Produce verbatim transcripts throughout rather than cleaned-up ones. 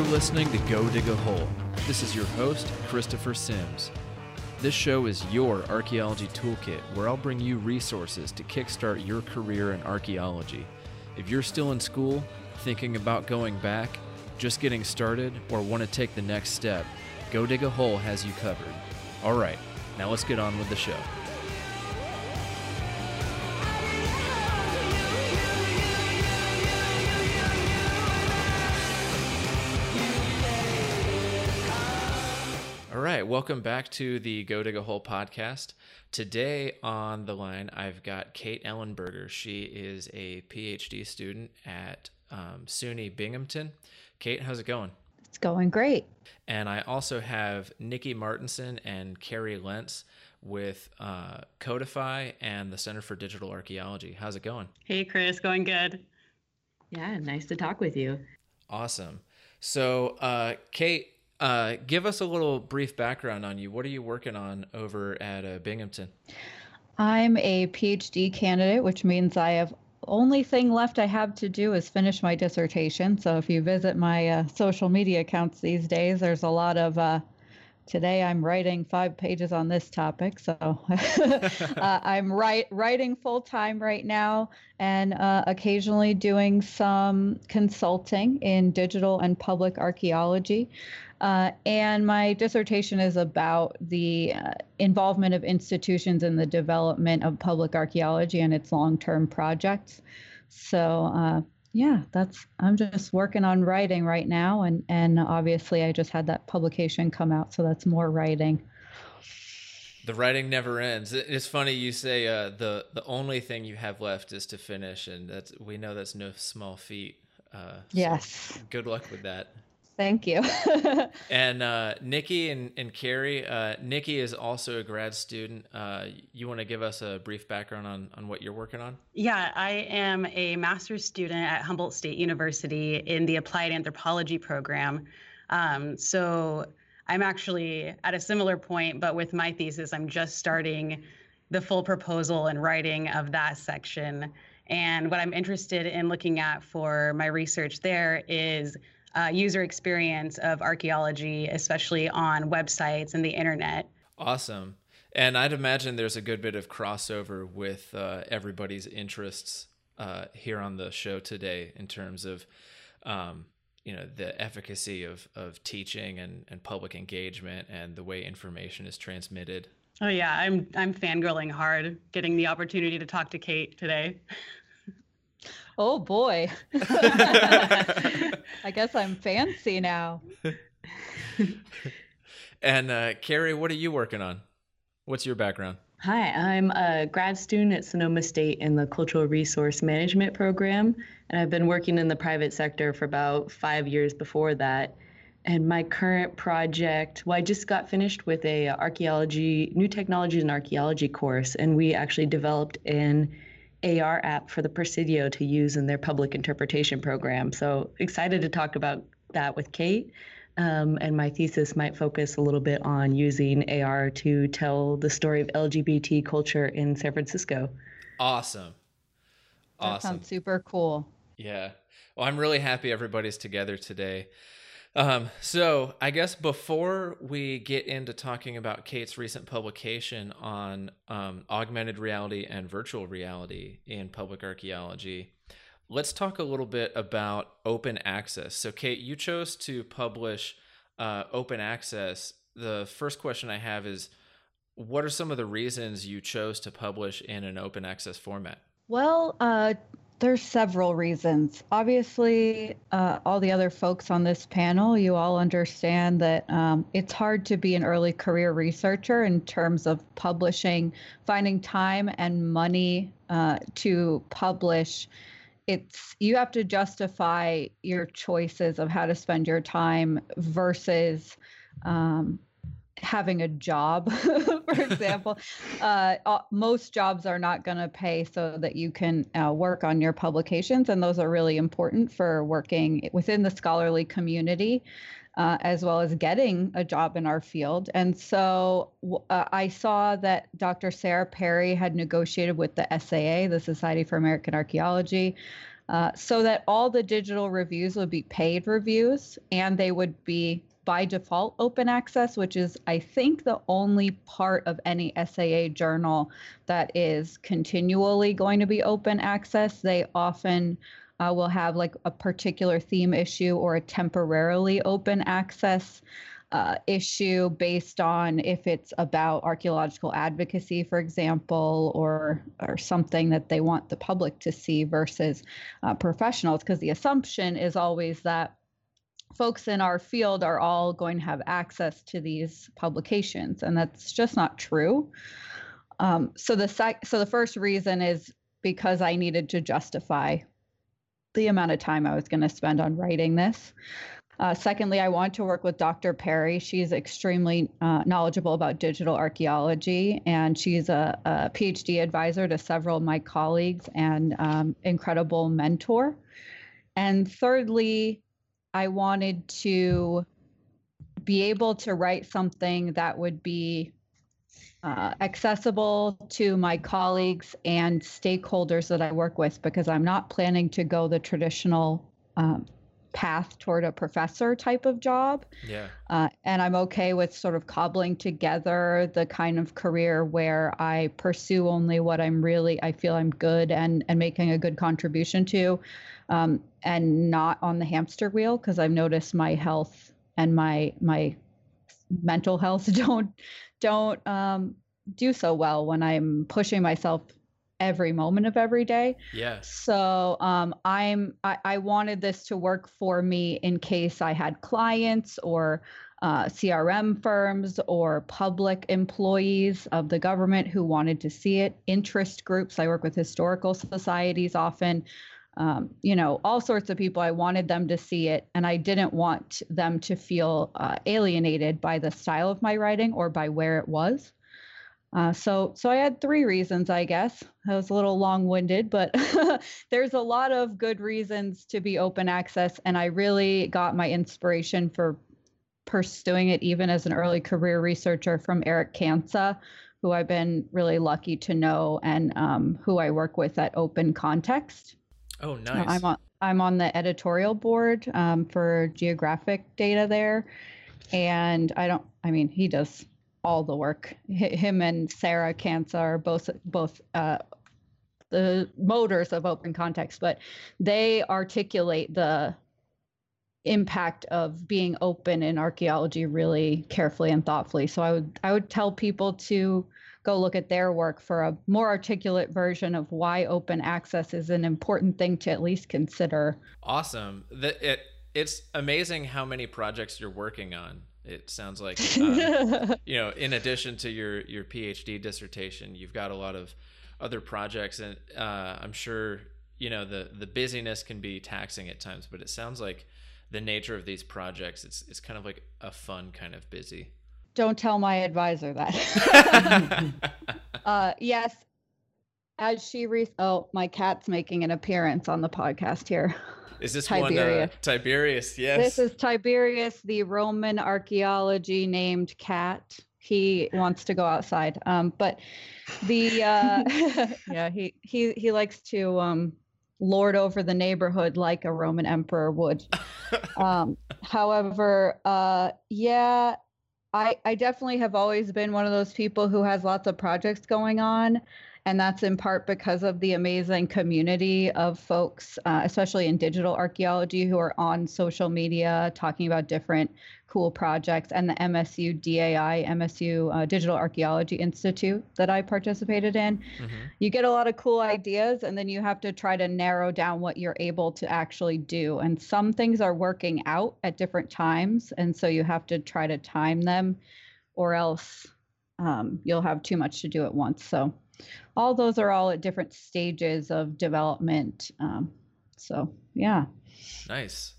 You're listening to Go Dig a Hole. This is your host, Christopher Sims. This show is your archaeology toolkit, where I'll bring you resources to kickstart your career in archaeology. If you're still in school, thinking about going back, just getting started, or want to take the next step, Go Dig a Hole has you covered. All right, now let's get on with the show. All right, welcome back to the Go Dig a Hole podcast. Today on the line, I've got Kate Ellenberger. She is a PhD student at um, SUNY Binghamton. Kate, how's it going? It's going great. And I also have Nikki Martinson and Carrie Lentz with uh, Codify and the Center for Digital Archaeology. How's it going? Hey, Chris, going good. Yeah, nice to talk with you. Awesome. So, uh, Kate, Uh, give us a little brief background on you. What are you working on over at uh, Binghamton? I'm a PhD candidate, which means I have only thing left I have to do is finish my dissertation. So if you visit my uh, social media accounts these days, there's a lot of, uh, today I'm writing five pages on this topic. So uh, I'm write, writing full time right now and uh, occasionally doing some consulting in digital and public archaeology. Uh, and my dissertation is about the uh, involvement of institutions in the development of public archaeology and its long-term projects. So, uh, yeah, that's I'm just working on writing right now. And, and obviously, I just had that publication come out. So that's more writing. The writing never ends. It's funny you say uh, the, the only thing you have left is to finish. And that's we know that's no small feat. Uh, so yes. Good luck with that. Thank you. and uh, Nikki and, and Carrie, uh, Nikki is also a grad student. Uh, you want to give us a brief background on, on what you're working on? Yeah, I am a master's student at Humboldt State University in the Applied Anthropology program. Um, so I'm actually at a similar point, but with my thesis, I'm just starting the full proposal and writing of that section. And what I'm interested in looking at for my research there is Uh, user experience of archaeology, especially on websites and the internet. Awesome. And I'd imagine there's a good bit of crossover with uh, everybody's interests uh, here on the show today in terms of, um, you know, the efficacy of, of teaching and, and public engagement and the way information is transmitted. Oh, yeah. I'm, I'm fangirling hard getting the opportunity to talk to Kate today. Oh, boy. I guess I'm fancy now. and uh, Carrie, what are you working on? What's your background? Hi, I'm a grad student at Sonoma State in the Cultural Resource Management program, and I've been working in the private sector for about five years before that. And my current project, well, I just got finished with a archaeology, new technologies and archaeology course, and we actually developed an A R app for the Presidio to use in their public interpretation program. So excited to talk about that with Kate. Um, and my thesis might focus a little bit on using A R to tell the story of L G B T culture in San Francisco. Awesome. Awesome. That sounds super cool. Yeah. Well, I'm really happy everybody's together today. Um, so I guess before we get into talking about Kate's recent publication on um, augmented reality and virtual reality in public archaeology, let's talk a little bit about open access. So Kate, you chose to publish uh, open access. The first question I have is, what are some of the reasons you chose to publish in an open access format? Well, uh, There's several reasons. Obviously, uh, all the other folks on this panel, you all understand that um, it's hard to be an early career researcher in terms of publishing, finding time and money uh, to publish. It's you have to justify your choices of how to spend your time versus um, having a job, for example. uh, most jobs are not going to pay so that you can uh, work on your publications. And those are really important for working within the scholarly community, uh, as well as getting a job in our field. And so uh, I saw that Doctor Sarah Perry had negotiated with the S A A, the Society for American Archaeology, uh, so that all the digital reviews would be paid reviews, and they would be by default open access, which is, I think, the only part of any S A A journal that is continually going to be open access. They often uh, will have like a particular theme issue or a temporarily open access uh, issue based on if it's about archaeological advocacy, for example, or or something that they want the public to see versus uh, professionals, because the assumption is always that folks in our field are all going to have access to these publications, and that's just not true. Um, so the sec- so the first reason is because I needed to justify the amount of time I was going to spend on writing this. Uh, secondly, I wanted to work with Doctor Perry. She's extremely uh, knowledgeable about digital archaeology, and she's a, a PhD advisor to several of my colleagues and um, incredible mentor. And thirdly, I wanted to be able to write something that would be uh, accessible to my colleagues and stakeholders that I work with, because I'm not planning to go the traditional um, path toward a professor type of job. Yeah. Uh, and I'm okay with sort of cobbling together the kind of career where I pursue only what I'm really, I feel I'm good and, and making a good contribution to, um, and not on the hamster wheel, because I've noticed my health and my my mental health don't don't um, do so well when I'm pushing myself every moment of every day. Yeah. So um, I'm I, I wanted this to work for me in case I had clients or uh, C R M firms or public employees of the government who wanted to see it. Interest groups. I work with historical societies often. Um, you know, all sorts of people. I wanted them to see it, and I didn't want them to feel uh, alienated by the style of my writing or by where it was. Uh, so, so I had three reasons, I guess. I was a little long-winded, but there's a lot of good reasons to be open access, and I really got my inspiration for pursuing it, even as an early career researcher, from Eric Kansa, who I've been really lucky to know, and um, who I work with at Open Context. Oh, nice. I'm on, I'm on the editorial board um, for geographic data there. And I don't, I mean, he does all the work. H- him and Sarah Kansa are both, both uh, the motors of Open Context, but they articulate the impact of being open in archaeology really carefully and thoughtfully. So I would, I would tell people to go look at their work for a more articulate version of why open access is an important thing to at least consider. Awesome. The, it, it's amazing how many projects you're working on. It sounds like, um, you know, in addition to your, your PhD dissertation, you've got a lot of other projects, and uh, I'm sure, you know, the, the busyness can be taxing at times, but it sounds like the nature of these projects, it's, it's kind of like a fun kind of busy. Don't tell my advisor that. uh, yes, as she re- oh, my cat's making an appearance on the podcast here. Is this Tiberius. one? Uh, Tiberius, yes. This is Tiberius, the Roman archaeology named cat. He wants to go outside, um, but the uh, yeah, he he he likes to um, lord over the neighborhood like a Roman emperor would. um, however, uh, yeah. I, I definitely have always been one of those people who has lots of projects going on, and that's in part because of the amazing community of folks, uh, especially in digital archaeology, who are on social media talking about different cool projects, and the M S U D A I, M S U uh, Digital Archaeology Institute that I participated in. Mm-hmm. You get a lot of cool ideas, and then you have to try to narrow down what you're able to actually do. And some things are working out at different times, and so you have to try to time them, or else um, you'll have too much to do at once. So all those are all at different stages of development. Um, so, yeah. Nice.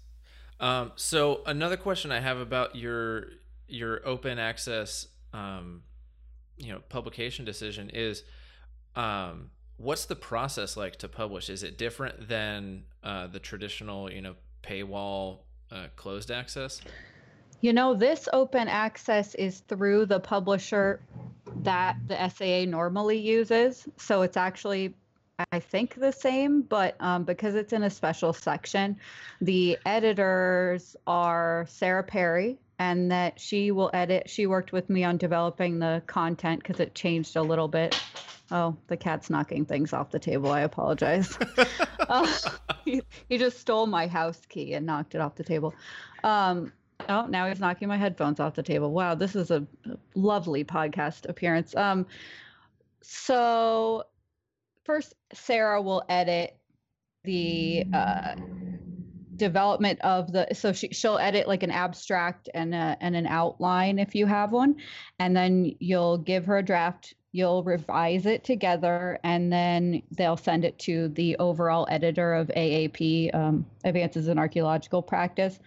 Um, so another question I have about your your open access, um, you know, publication decision is, um, what's the process like to publish? Is it different than uh, the traditional, you know, paywall uh, closed access? You know, this open access is through the publisher that the S A A normally uses, so it's actually I think the same, but um, because it's in a special section, the editors are Sarah Perry, and that she will edit. She worked with me on developing the content because it changed a little bit. Oh, the cat's knocking things off the table. I apologize. uh, he, he just stole my house key and knocked it off the table. Um, oh, now he's knocking my headphones off the table. Wow, this is a lovely podcast appearance. Um, so... First, Sarah will edit the uh, development of the, so she, she'll edit like an abstract and, a, and an outline if you have one, and then you'll give her a draft, you'll revise it together, and then they'll send it to the overall editor of A A P, um, Advances in Archaeological Practice.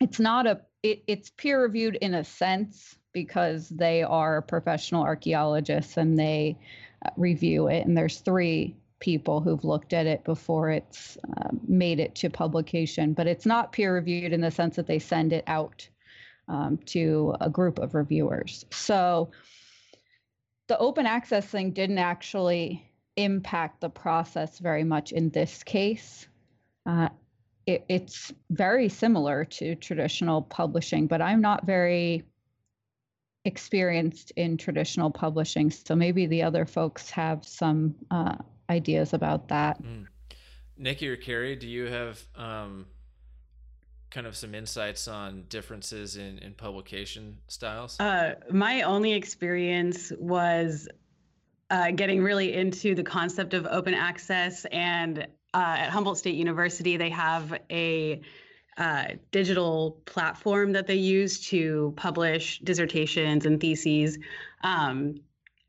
It's not a, it, it's peer reviewed in a sense because they are professional archaeologists and they review it, and there's three people who've looked at it before it's um, made it to publication, but it's not peer reviewed in the sense that they send it out um, to a group of reviewers. So the open access thing didn't actually impact the process very much in this case. Uh, it, it's very similar to traditional publishing, but I'm not very experienced in traditional publishing, so maybe the other folks have some uh, ideas about that. Mm. Nikki or Carrie, do you have um, kind of some insights on differences in, in publication styles? Uh, my only experience was uh, getting really into the concept of open access, and uh, at Humboldt State University they have a Uh, digital platform that they use to publish dissertations and theses. Um,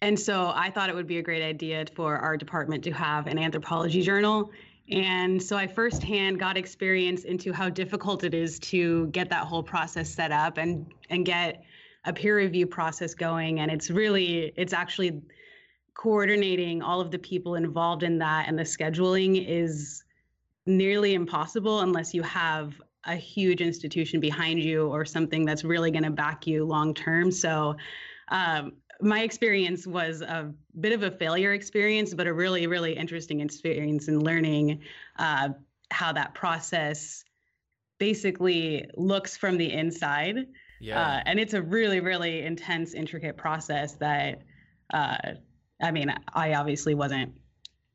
and so I thought it would be a great idea for our department to have an anthropology journal. And so I firsthand got experience into how difficult it is to get that whole process set up and, and get a peer review process going. And it's really, it's actually coordinating all of the people involved in that, and the scheduling is nearly impossible unless you have a huge institution behind you or something that's really going to back you long term. So um, my experience was a bit of a failure experience, but a really, really interesting experience in learning uh, how that process basically looks from the inside. Yeah. Uh, and it's a really, really intense, intricate process that, uh, I mean, I obviously wasn't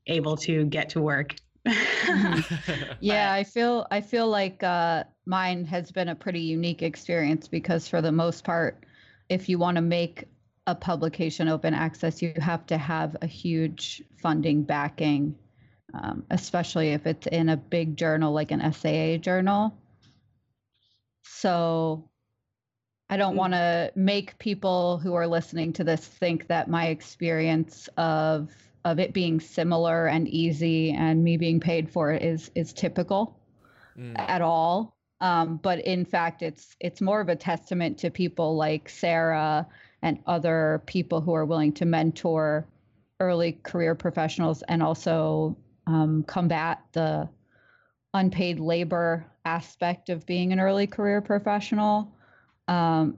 able to get to work. Yeah, I feel I feel like uh, mine has been a pretty unique experience because for the most part, if you want to make a publication open access, you have to have a huge funding backing, um, especially if it's in a big journal like an S A A journal. So I don't want to make people who are listening to this think that my experience of of it being similar and easy and me being paid for it is, is typical mm. at all. Um, but in fact, it's, it's more of a testament to people like Sarah and other people who are willing to mentor early career professionals and also um, combat the unpaid labor aspect of being an early career professional, um,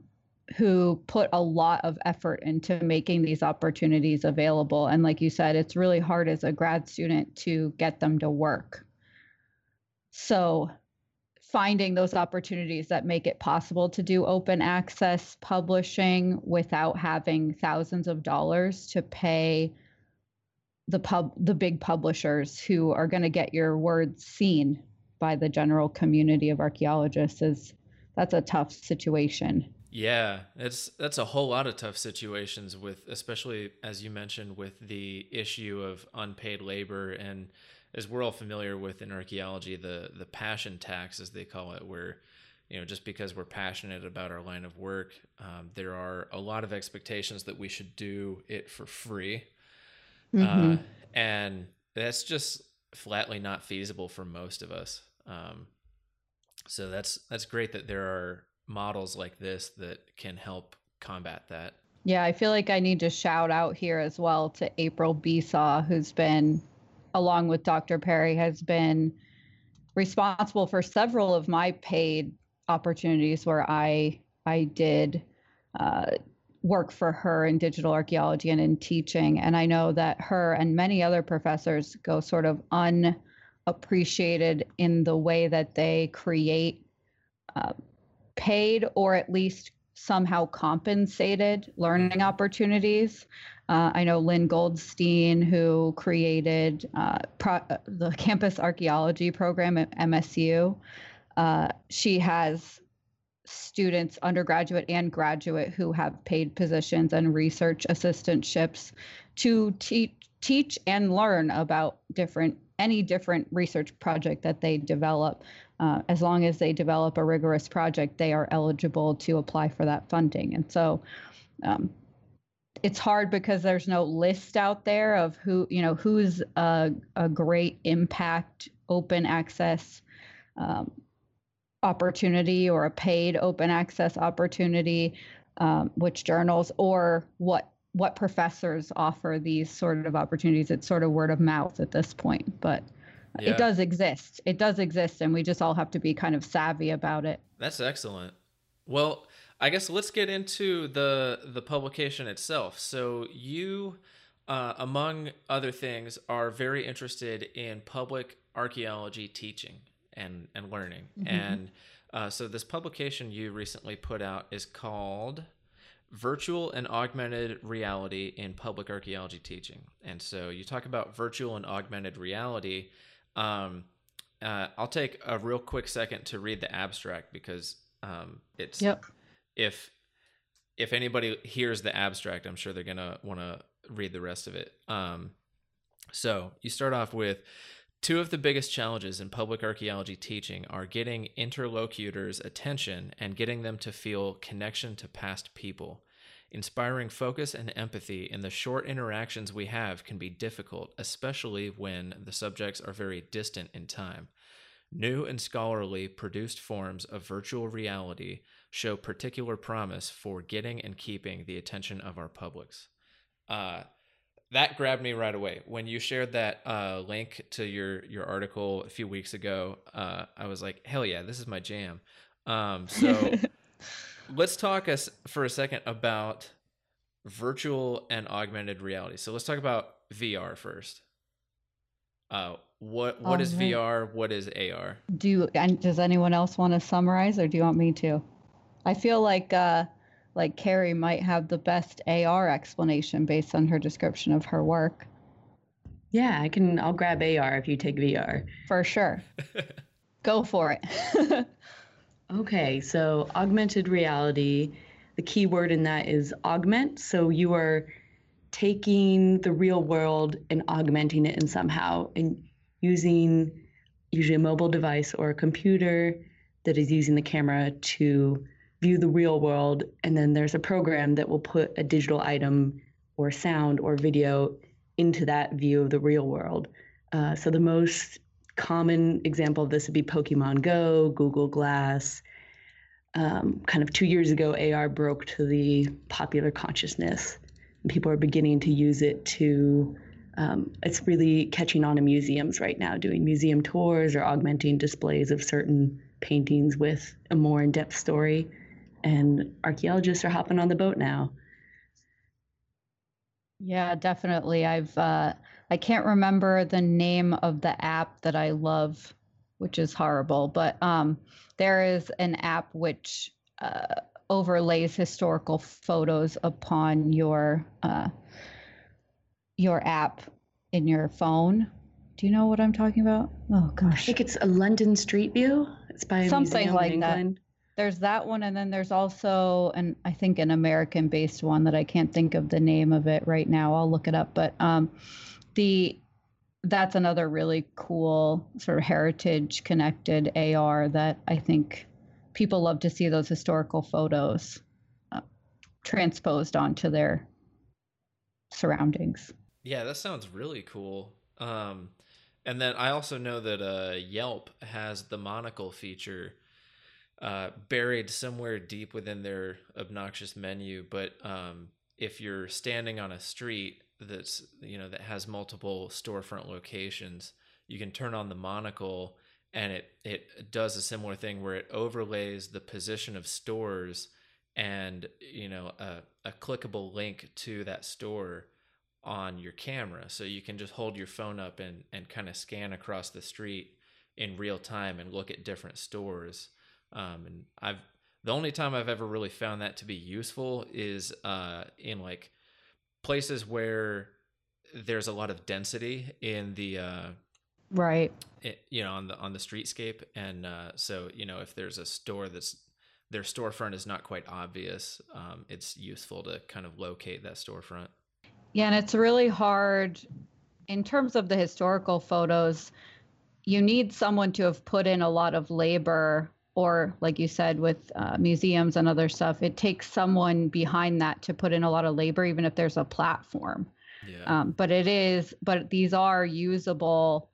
who put a lot of effort into making these opportunities available. And like you said, it's really hard as a grad student to get them to work. So finding those opportunities that make it possible to do open access publishing without having thousands of dollars to pay the pub, the big publishers who are going to get your words seen by the general community of archaeologists is, that's a tough situation. Yeah, that's that's a whole lot of tough situations with, especially as you mentioned, with the issue of unpaid labor, and as we're all familiar with in archaeology, the the passion tax, as they call it, where, you know, just because we're passionate about our line of work, um, there are a lot of expectations that we should do it for free, mm-hmm. uh, and that's just flatly not feasible for most of us. Um, so that's that's great that there are models like this that can help combat that. Yeah, I feel like I need to shout out here as well to April Besaw, who's been, along with Doctor Perry, has been responsible for several of my paid opportunities where I I did uh, work for her in digital archaeology and in teaching. And I know that her and many other professors go sort of unappreciated in the way that they create uh, paid or at least somehow compensated learning opportunities. Uh, I know Lynn Goldstein, who created uh, pro- the Campus Archaeology Program at M S U. Uh, she has students, undergraduate and graduate, who have paid positions and research assistantships to te- teach and learn about different any different research project that they develop. Uh, as long as they develop a rigorous project, they are eligible to apply for that funding. And so um, it's hard because there's no list out there of who, you know, who's a, a great impact, open access um, opportunity or a paid open access opportunity, um, which journals or what what professors offer these sort of opportunities. It's sort of word of mouth at this point, but yeah. It does exist. It does exist. And we just all have to be kind of savvy about it. That's excellent. Well, I guess let's get into the, the publication itself. So you, uh, among other things, are very interested in public archaeology teaching and, and learning. Mm-hmm. And, uh, so this publication you recently put out is called Virtual and Augmented Reality in Public Archaeology Teaching. And so you talk about virtual and augmented reality. Um, uh, I'll take a real quick second to read the abstract because um, it's yep. if if anybody hears the abstract, I'm sure they're going to want to read the rest of it. Um, so you start off with, two of the biggest challenges in public archaeology teaching are getting interlocutors' attention and getting them to feel connection to past people. Inspiring focus and empathy in the short interactions we have can be difficult, especially when the subjects are very distant in time. New and scholarly produced forms of virtual reality show particular promise for getting and keeping the attention of our publics. Uh, That grabbed me right away. When you shared that uh, link to your, your article a few weeks ago, uh, I was like, hell yeah, this is my jam. Um, so let's talk us for a second about virtual and augmented reality. So let's talk about V R first. Uh, what what um, is V R? What is A R? Do you, and does anyone else want to summarize, or do you want me to? I feel like... Uh... like Carrie might have the best A R explanation based on her description of her work. Yeah, I can, I'll grab A R if you take V R. For sure. Go for it. Okay, so augmented reality, the key word in that is augment. So you are taking the real world and augmenting it in somehow, and using usually a mobile device or a computer that is using the camera to view the real world, and then there's a program that will put a digital item or sound or video into that view of the real world. Uh, so the most common example of this would be Pokemon Go, Google Glass. Um, kind of two years ago, A R broke to the popular consciousness. People are beginning to use it to, um, it's really catching on in museums right now, doing museum tours or augmenting displays of certain paintings with a more in-depth story. And archaeologists are hopping on the boat now. Yeah, definitely. I've uh, I can't remember the name of the app that I love, which is horrible. But um, there is an app which uh, overlays historical photos upon your uh, your app in your phone. Do you know what I'm talking about? Oh gosh, I think it's a London Street View. It's by something like that. There's that one, and then there's also, an, I think, an American-based one that I can't think of the name of it right now. I'll look it up, but um, the that's another really cool sort of heritage-connected A R that I think people love to see those historical photos uh, transposed onto their surroundings. Yeah, that sounds really cool. Um, and then I also know that uh, Yelp has the monocle feature Uh, buried somewhere deep within their obnoxious menu. But um, if you're standing on a street that's, you know, that has multiple storefront locations, you can turn on the monocle, and it, it does a similar thing where it overlays the position of stores and, you know, a, a clickable link to that store on your camera. So you can just hold your phone up and, and kind of scan across the street in real time and look at different stores. Um, and I've, the only time I've ever really found that to be useful is uh, in like places where there's a lot of density in the, uh, right. It, you know, on the, on the streetscape. And uh, so, you know, if there's a store that's, their storefront is not quite obvious, um, it's useful to kind of locate that storefront. Yeah. And it's really hard in terms of the historical photos. You need someone to have put in a lot of labor, or like you said, with uh, museums and other stuff, it takes someone behind that to put in a lot of labor, even if there's a platform. Yeah. Um, but it is, but these are usable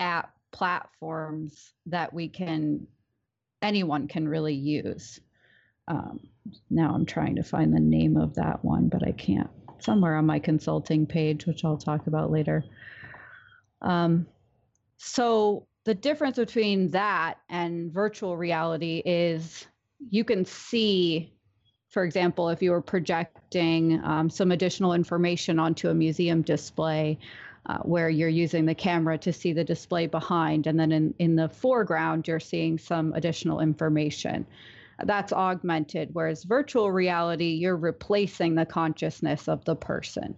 app platforms that we can, anyone can really use. Um, now I'm trying to find the name of that one, but I can't. Somewhere on my consulting page, which I'll talk about later. Um, so the difference between that and virtual reality is you can see, for example, if you were projecting um, some additional information onto a museum display, uh, where you're using the camera to see the display behind, and then in, in the foreground, you're seeing some additional information. That's augmented, whereas virtual reality, you're replacing the consciousness of the person.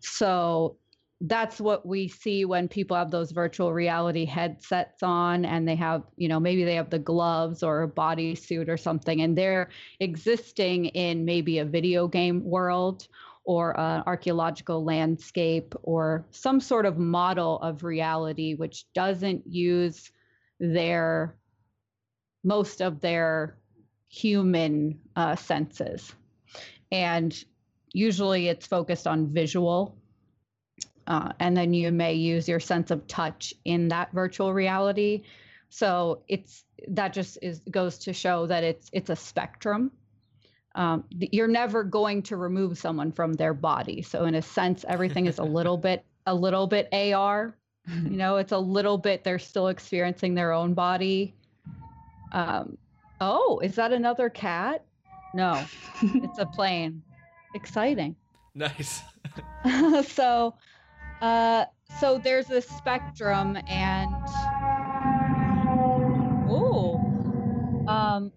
So that's what we see when people have those virtual reality headsets on, and they have, you know, maybe they have the gloves or a bodysuit or something, and they're existing in maybe a video game world or an archaeological landscape or some sort of model of reality, which doesn't use their, most of their human uh, senses. And usually it's focused on visual. Uh, and then you may use your sense of touch in that virtual reality. So it's, that just is, goes to show that it's, it's a spectrum. Um, you're never going to remove someone from their body. So in a sense, everything is a little bit, a little bit A R, you know, it's a little bit, they're still experiencing their own body. Um, Oh, is that another cat? No, it's a plane. Exciting. Nice. so, uh, so there's this spectrum, and ooh, um,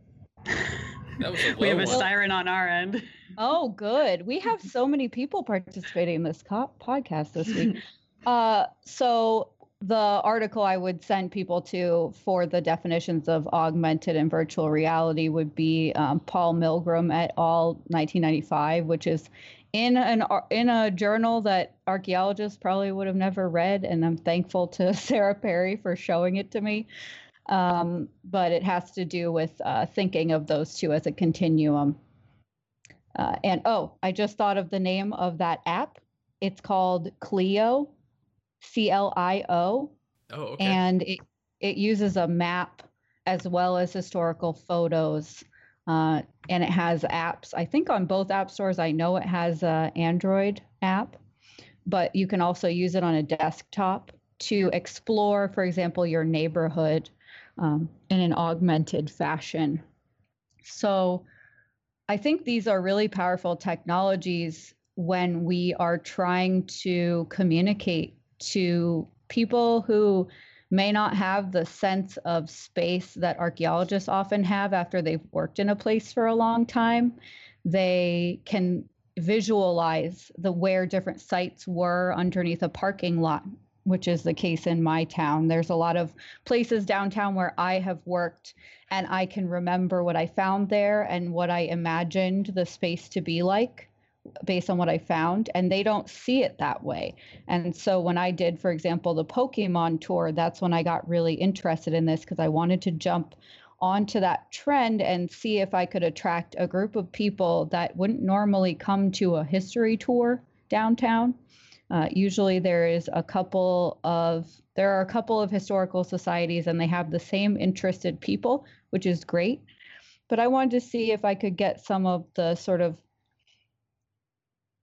that was a we have one. A siren on our end. Oh, good. We have so many people participating in this co- podcast this week. Uh, so. The article I would send people to for the definitions of augmented and virtual reality would be um, Paul Milgram et al. nineteen ninety-five, which is in an in a journal that archaeologists probably would have never read, and I'm thankful to Sarah Perry for showing it to me. Um, but it has to do with uh, thinking of those two as a continuum. Uh, and oh, I just thought of the name of that app. It's called Clio. C L I O. Oh, okay. And it, it uses a map as well as historical photos. Uh, and it has apps, I think, on both app stores. I know it has an Android app, but you can also use it on a desktop to explore, for example, your neighborhood um, in an augmented fashion. So I think these are really powerful technologies when we are trying to communicate to people who may not have the sense of space that archaeologists often have after they've worked in a place for a long time. They can visualize the where different sites were underneath a parking lot, which is the case in my town. There's a lot of places downtown where I have worked, and I can remember what I found there and what I imagined the space to be like, based on what I found, and they don't see it that way. And so when I did, for example, the Pokemon tour, that's when I got really interested in this, because I wanted to jump onto that trend and see if I could attract a group of people that wouldn't normally come to a history tour downtown. Uh, usually there is a couple of, there are a couple of historical societies, and they have the same interested people, which is great. But I wanted to see if I could get some of the sort of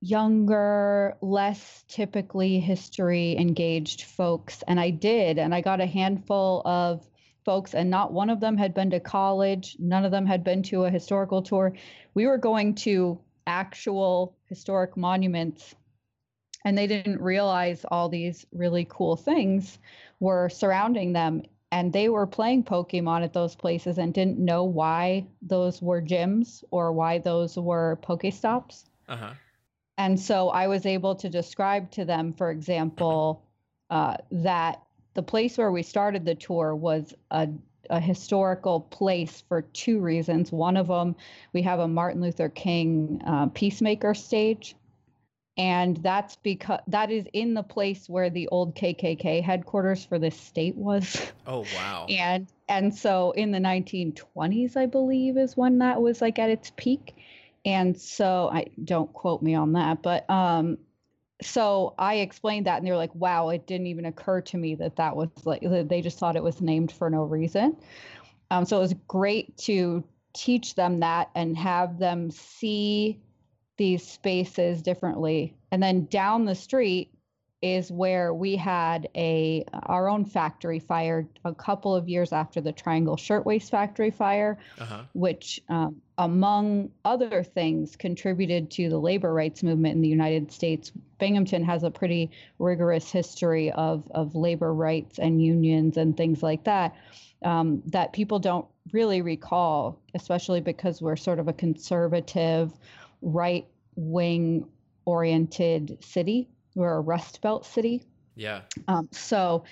younger, less typically history engaged folks. And I did, and I got a handful of folks, and not one of them had been to college. None of them had been to a historical tour. We were going to actual historic monuments, and they didn't realize all these really cool things were surrounding them. And they were playing Pokemon at those places and didn't know why those were gyms or why those were Pokestops. Uh-huh. And so I was able to describe to them, for example, uh, that the place where we started the tour was a, a historical place for two reasons. One of them, we have a Martin Luther King uh, Peacemaker stage. And that's because that is in the place where the old K K K headquarters for this state was. Oh, wow. And and so in the nineteen twenties, I believe, is when that was like at its peak. And so I don't quote me on that. But um, so I explained that and they were like, wow, it didn't even occur to me that that was like they just thought it was named for no reason. Um, so it was great to teach them that and have them see these spaces differently. And then down the street is where we had a our own factory fire a couple of years after the Triangle Shirtwaist Factory fire, uh-huh. which um, among other things contributed to the labor rights movement in the United States. Binghamton has a pretty rigorous history of, of labor rights and unions and things like that, um, that people don't really recall, especially because we're sort of a conservative right-wing oriented city. We're a Rust Belt city. Yeah. Um, so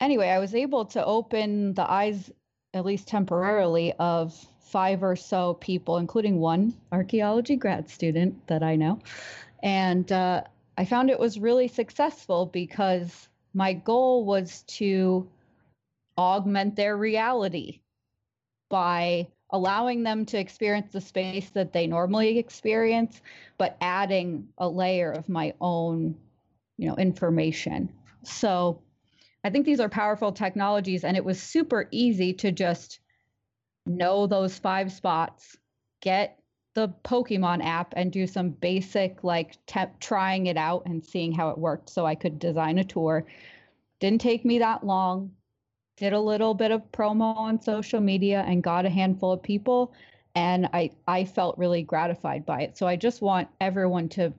anyway, I was able to open the eyes, at least temporarily, of five or so people, including one archaeology grad student that I know. And uh, I found it was really successful because my goal was to augment their reality by allowing them to experience the space that they normally experience, but adding a layer of my own, you know, information. So I think these are powerful technologies, and it was super easy to just know those five spots, get the Pokemon app and do some basic, like te- trying it out and seeing how it worked so I could design a tour. Didn't take me that long. Did a little bit of promo on social media and got a handful of people. And I, I felt really gratified by it. So I just want everyone to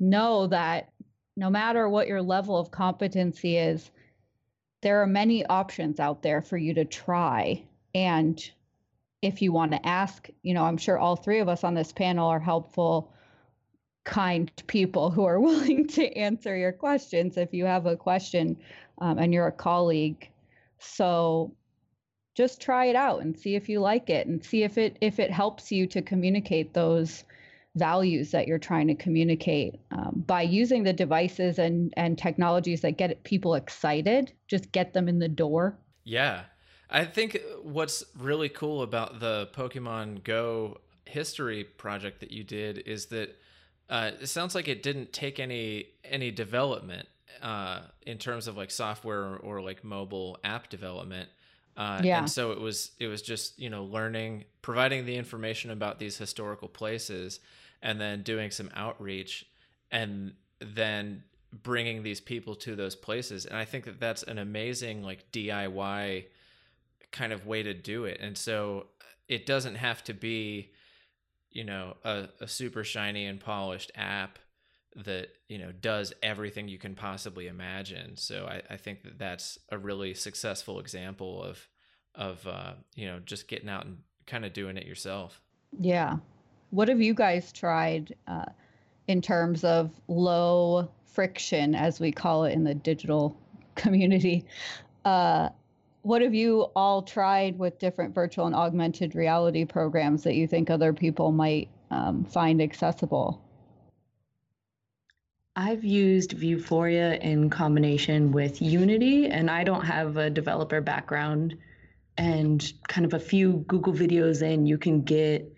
know that no matter what your level of competency is, there are many options out there for you to try. And if you want to ask, you know, I'm sure all three of us on this panel are helpful, kind people who are willing to answer your questions if you have a question, um, and you're a colleague. So just try it out and see if you like it and see if it if it helps you to communicate those values that you're trying to communicate, um, by using the devices and, and technologies that get people excited, just get them in the door. Yeah. I think what's really cool about the Pokemon Go history project that you did is that uh, it sounds like it didn't take any any development. Uh, in terms of like software or, or like mobile app development. Uh, yeah. And so it was, it was just, you know, learning, providing the information about these historical places and then doing some outreach and then bringing these people to those places. And I think that that's an amazing like D I Y kind of way to do it. And so it doesn't have to be, you know, a, a super shiny and polished app that, you know, does everything you can possibly imagine. So I, I think that that's a really successful example of, of, uh, you know, just getting out and kind of doing it yourself. Yeah. What have you guys tried, uh, in terms of low friction, as we call it in the digital community? Uh, what have you all tried with different virtual and augmented reality programs that you think other people might, um, find accessible? I've used Vuforia in combination with Unity, and I don't have a developer background, and kind of a few Google videos in, you can get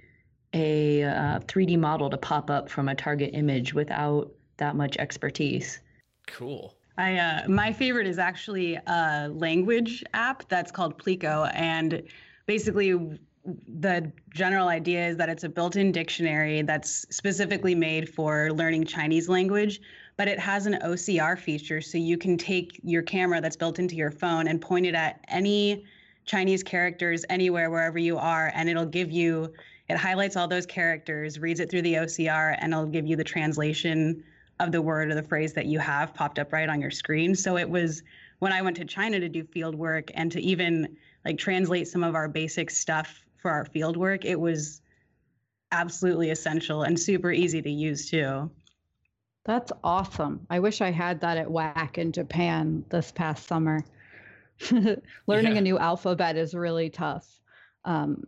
a uh, three D model to pop up from a target image without that much expertise. Cool. I uh, my favorite is actually a language app that's called Plico, and basically the general idea is that it's a built-in dictionary that's specifically made for learning Chinese language, but it has an O C R feature. So you can take your camera that's built into your phone and point it at any Chinese characters anywhere, wherever you are, and it'll give you It highlights all those characters, reads it through the O C R, and it'll give you the translation of the word or the phrase that you have popped up right on your screen. So it was when I went to China to do field work and to even like translate some of our basic stuff for our field work, it was absolutely essential and super easy to use too. That's awesome. I wish I had that at W A C in Japan this past summer. Learning yeah. a new alphabet is really tough. Um,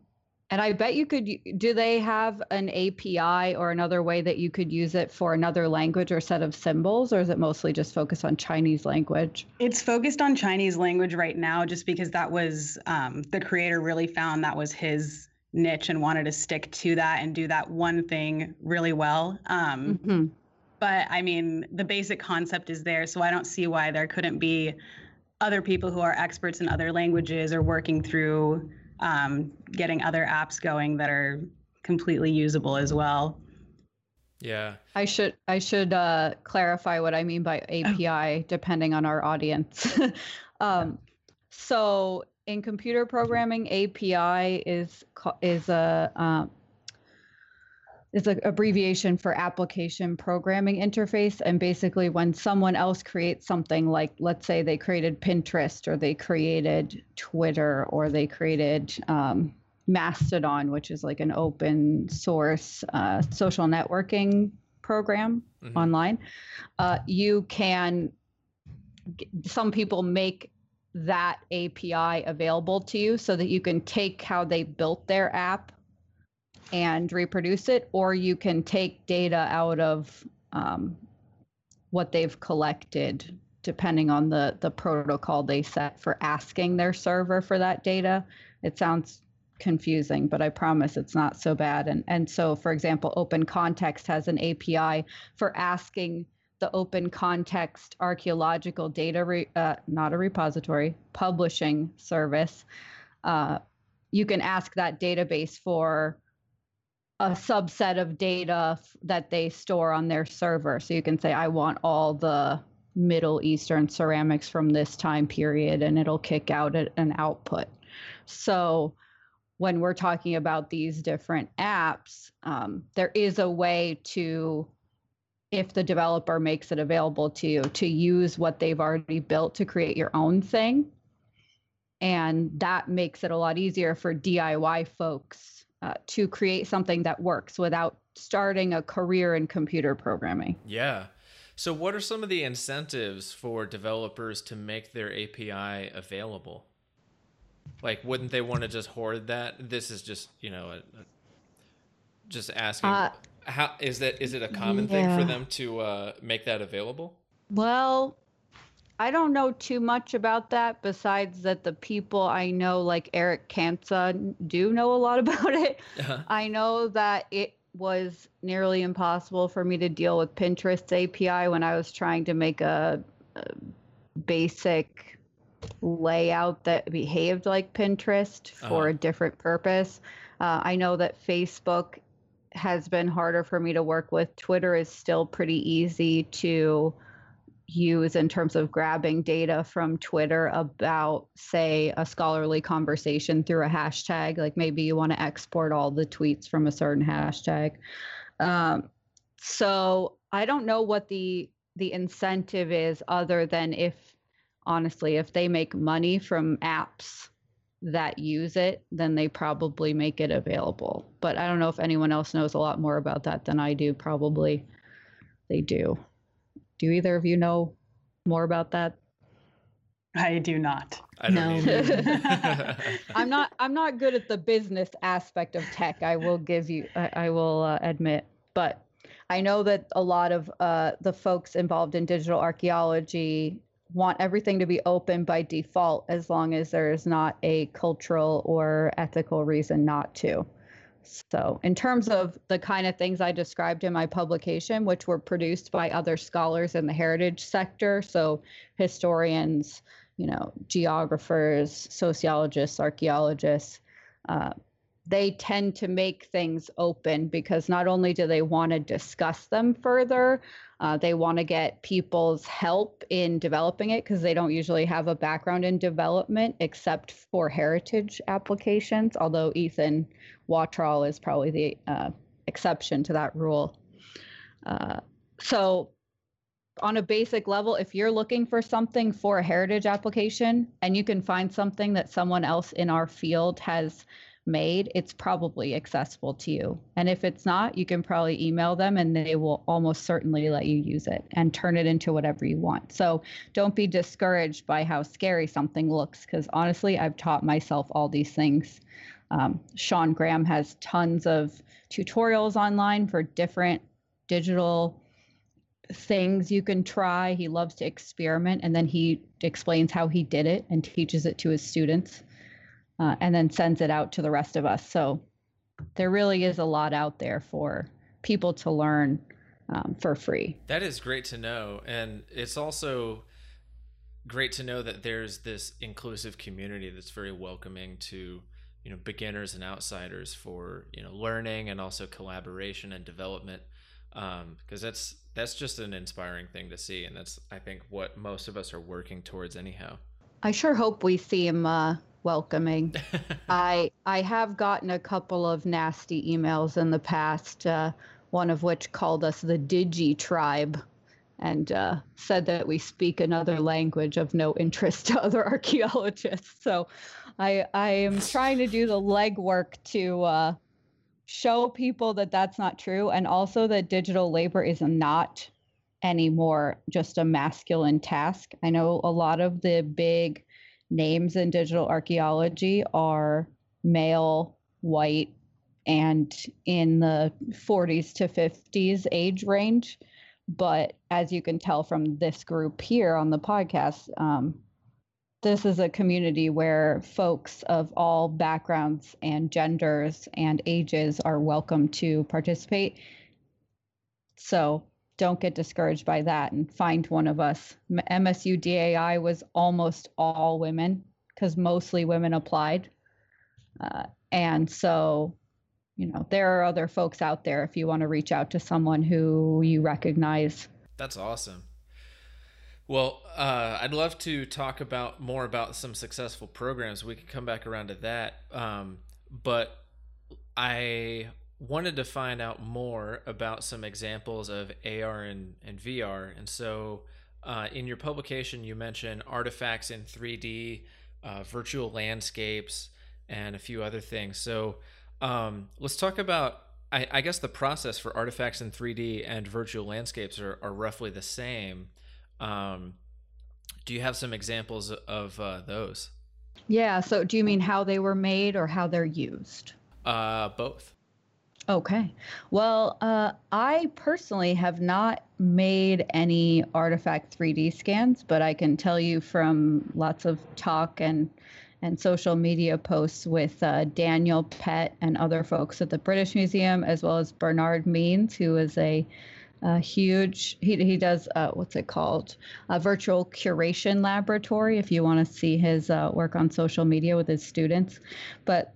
and I bet you could, do they have an A P I or another way that you could use it for another language or set of symbols, or is it mostly just focused on Chinese language? It's focused on Chinese language right now, just because that was, um, the creator really found that was his niche and wanted to stick to that and do that one thing really well. Um, mm-hmm. But I mean, the basic concept is there, so I don't see why there couldn't be other people who are experts in other languages or working through um, getting other apps going that are completely usable as well. Yeah. I should I should uh, clarify what I mean by A P I, depending on our audience. um, so in computer programming, A P I is is a uh, is an abbreviation for application programming interface. And basically when someone else creates something, like let's say they created Pinterest or they created Twitter or they created um, Mastodon, which is like an open source uh, social networking program mm-hmm. online, uh, you can, some people make that A P I available to you so that you can take how they built their app and reproduce it, or you can take data out of um, what they've collected, depending on the, the protocol they set for asking their server for that data. It sounds confusing, but I promise it's not so bad. And, and so, for example, Open Context has an A P I for asking the Open Context archaeological data, re, uh, not a repository, publishing service. Uh, you can ask that database for a subset of data that they store on their server. So you can say, I want all the Middle Eastern ceramics from this time period, and it'll kick out an output. So when we're talking about these different apps, um, there is a way to, if the developer makes it available to you, to use what they've already built to create your own thing. And that makes it a lot easier for D I Y folks Uh, to create something that works without starting a career in computer programming. Yeah. So what are some of the incentives for developers to make their A P I available? Like, wouldn't they want to just hoard that? This is just, you know, a, a, just asking, uh, how is that, is it a common yeah. thing for them to uh, make that available? Well, I don't know too much about that, besides that the people I know, like Eric Kansa, do know a lot about it. Uh-huh. I know that it was nearly impossible for me to deal with Pinterest's A P I when I was trying to make a, a basic layout that behaved like Pinterest for uh-huh. a different purpose. Uh, I know that Facebook has been harder for me to work with. Twitter is still pretty easy to use in terms of grabbing data from Twitter about, say, a scholarly conversation through a hashtag. Like maybe you want to export all the tweets from a certain hashtag. Um, so I don't know what the the incentive is, other than if, honestly, if they make money from apps that use it, then they probably make it available. But I don't know if anyone else knows a lot more about that than I do. Probably they do. Do either of you know more about that? I do not. I don't no. I'm not, I'm not good at the business aspect of tech. I will give you, I, I will uh, admit, but I know that a lot of uh, the folks involved in digital archaeology want everything to be open by default, as long as there is not a cultural or ethical reason not to. So in terms of the kind of things I described in my publication, which were produced by other scholars in the heritage sector, so historians, you know, geographers, sociologists, archaeologists, uh, they tend to make things open because not only do they want to discuss them further, uh, they want to get people's help in developing it because they don't usually have a background in development except for heritage applications, although Ethan Watrall is probably the uh, exception to that rule. Uh, so on a basic level, if you're looking for something for a heritage application and you can find something that someone else in our field has made, it's probably accessible to you. And if it's not, you can probably email them and they will almost certainly let you use it and turn it into whatever you want. So don't be discouraged by how scary something looks, because honestly, I've taught myself all these things. Um, Sean Graham has tons of tutorials online for different digital things you can try. He loves to experiment, and then he explains how he did it and teaches it to his students, uh, and then sends it out to the rest of us. So there really is a lot out there for people to learn um, for free. That is great to know. And it's also great to know that there's this inclusive community that's very welcoming to, you know, beginners and outsiders for, you know, learning and also collaboration and development. Um, because that's that's just an inspiring thing to see, and that's, I think, what most of us are working towards anyhow. I sure hope we seem uh, welcoming. I I have gotten a couple of nasty emails in the past, uh, one of which called us the Digi Tribe and uh, said that we speak another language of no interest to other archaeologists. So I, I am trying to do the legwork to... Uh, show people that that's not true, and also that digital labor is not anymore just a masculine task. I know a lot of the big names in digital archaeology are male, white, and in the forties to fifties age range. But as you can tell from this group here on the podcast, um, this is a community where folks of all backgrounds and genders and ages are welcome to participate. So don't get discouraged by that and find one of us. M S U D A I was almost all women because mostly women applied. Uh, and so, you know, there are other folks out there if you want to reach out to someone who you recognize. That's awesome. Well, uh, I'd love to talk about more about some successful programs. We could come back around to that. Um, but I wanted to find out more about some examples of A R and, and V R. And so uh, in your publication, you mentioned artifacts in three D, uh, virtual landscapes, and a few other things. So um, let's talk about, I, I guess the process for artifacts in three D and virtual landscapes are, are roughly the same. Um, do you have some examples of uh, those? Yeah. So do you mean how they were made or how they're used? Uh, both. Okay. Well, uh, I personally have not made any artifact three D scans, but I can tell you from lots of talk and, and social media posts with uh, Daniel Pett and other folks at the British Museum, as well as Bernard Means, who is a Uh, huge, he he does, uh, what's it called, a virtual curation laboratory, if you want to see his uh, work on social media with his students. But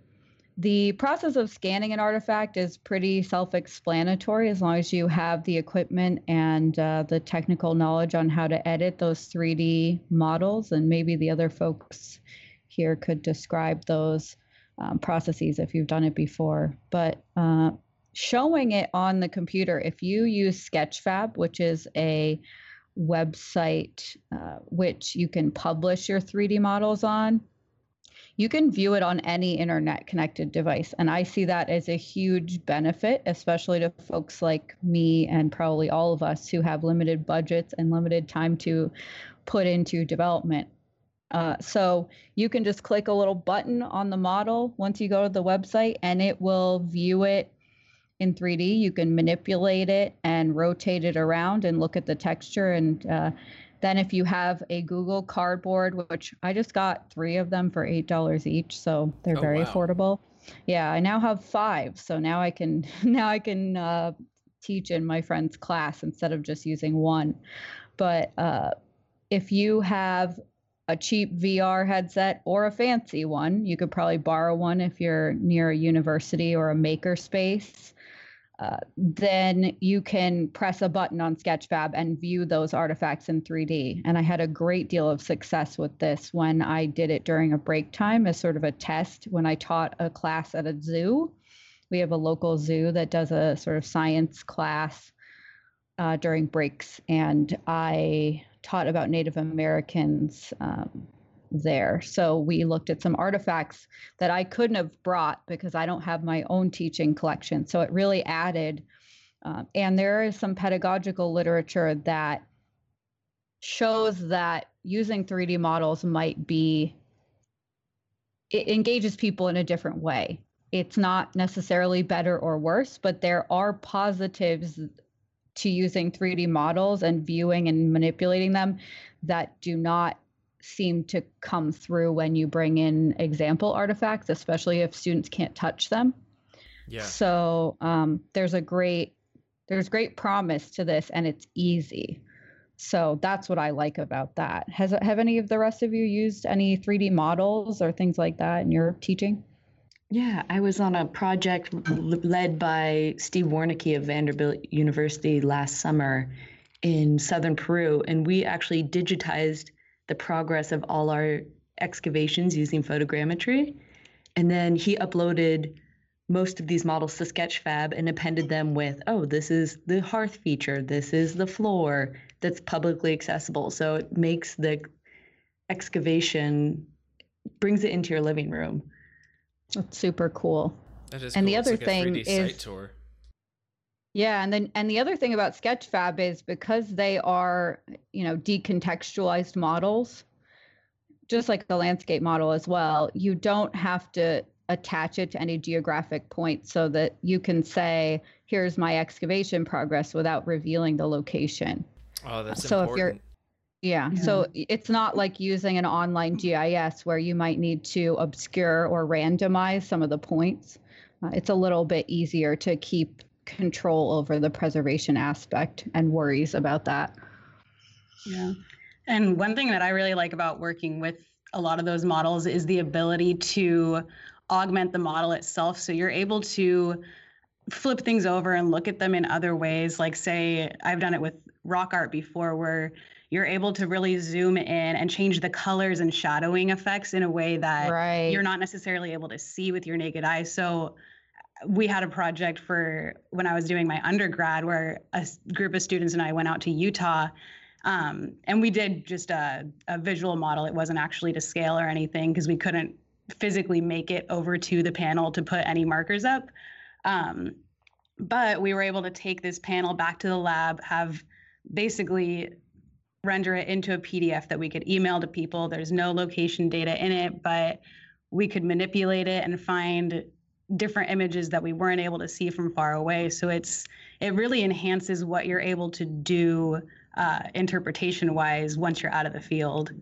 the process of scanning an artifact is pretty self-explanatory as long as you have the equipment and uh, the technical knowledge on how to edit those three D models. And maybe the other folks here could describe those um, processes if you've done it before. But uh showing it on the computer, if you use Sketchfab, which is a website uh, which you can publish your three D models on, you can view it on any internet connected device. And I see that as a huge benefit, especially to folks like me and probably all of us who have limited budgets and limited time to put into development. Uh, so you can just click a little button on the model once you go to the website, and it will view it in three D. You can manipulate it and rotate it around and look at the texture. And uh, then if you have a Google Cardboard, which I just got three of them for eight dollars each, so they're oh, very wow. affordable. Yeah, I now have five. So now I can, now I can uh, teach in my friend's class instead of just using one. But uh, if you have a cheap V R headset or a fancy one. You could probably borrow one if you're near a university or a maker space. Uh, then you can press a button on Sketchfab and view those artifacts in three D. And I had a great deal of success with this when I did it during a break time as sort of a test when I taught a class at a zoo. We have a local zoo that does a sort of science class uh, during breaks. And I taught about Native Americans um, there. So we looked at some artifacts that I couldn't have brought because I don't have my own teaching collection. So it really added, um, and there is some pedagogical literature that shows that using three D models might be, it engages people in a different way. It's not necessarily better or worse, but there are positives to using three D models and viewing and manipulating them that do not seem to come through when you bring in example artifacts, especially if students can't touch them. Yeah. So um, there's a great, there's great promise to this, and it's easy. So that's what I like about that. Has have any of the rest of you used any three D models or things like that in your teaching? Yeah, I was on a project led by Steve Warnicki of Vanderbilt University last summer in southern Peru, and we actually digitized the progress of all our excavations using photogrammetry. And then he uploaded most of these models to Sketchfab and appended them with, oh, this is the hearth feature, this is the floor, that's publicly accessible. So it makes the excavation, brings it into your living room. That's super cool. That is and cool. The other like thing a three D is site tour. Yeah, and then and the other thing about Sketchfab is because they are, you know, decontextualized models, just like the landscape model as well, you don't have to attach it to any geographic point so that you can say, here's my excavation progress without revealing the location. Oh, that's so important. If you're Yeah. yeah. So it's not like using an online G I S where you might need to obscure or randomize some of the points. Uh, it's a little bit easier to keep control over the preservation aspect and worries about that. Yeah. And one thing that I really like about working with a lot of those models is the ability to augment the model itself. So you're able to flip things over and look at them in other ways. Like, say, I've done it with rock art before where you're able to really zoom in and change the colors and shadowing effects in a way that right. you're not necessarily able to see with your naked eye. So we had a project for when I was doing my undergrad where a group of students and I went out to Utah um, and we did just a, a visual model. It wasn't actually to scale or anything because we couldn't physically make it over to the panel to put any markers up. Um, but we were able to take this panel back to the lab, have basically render it into a P D F that we could email to people. There's no location data in it, but we could manipulate it and find different images that we weren't able to see from far away. So it's it really enhances what you're able to do uh, interpretation-wise once you're out of the field.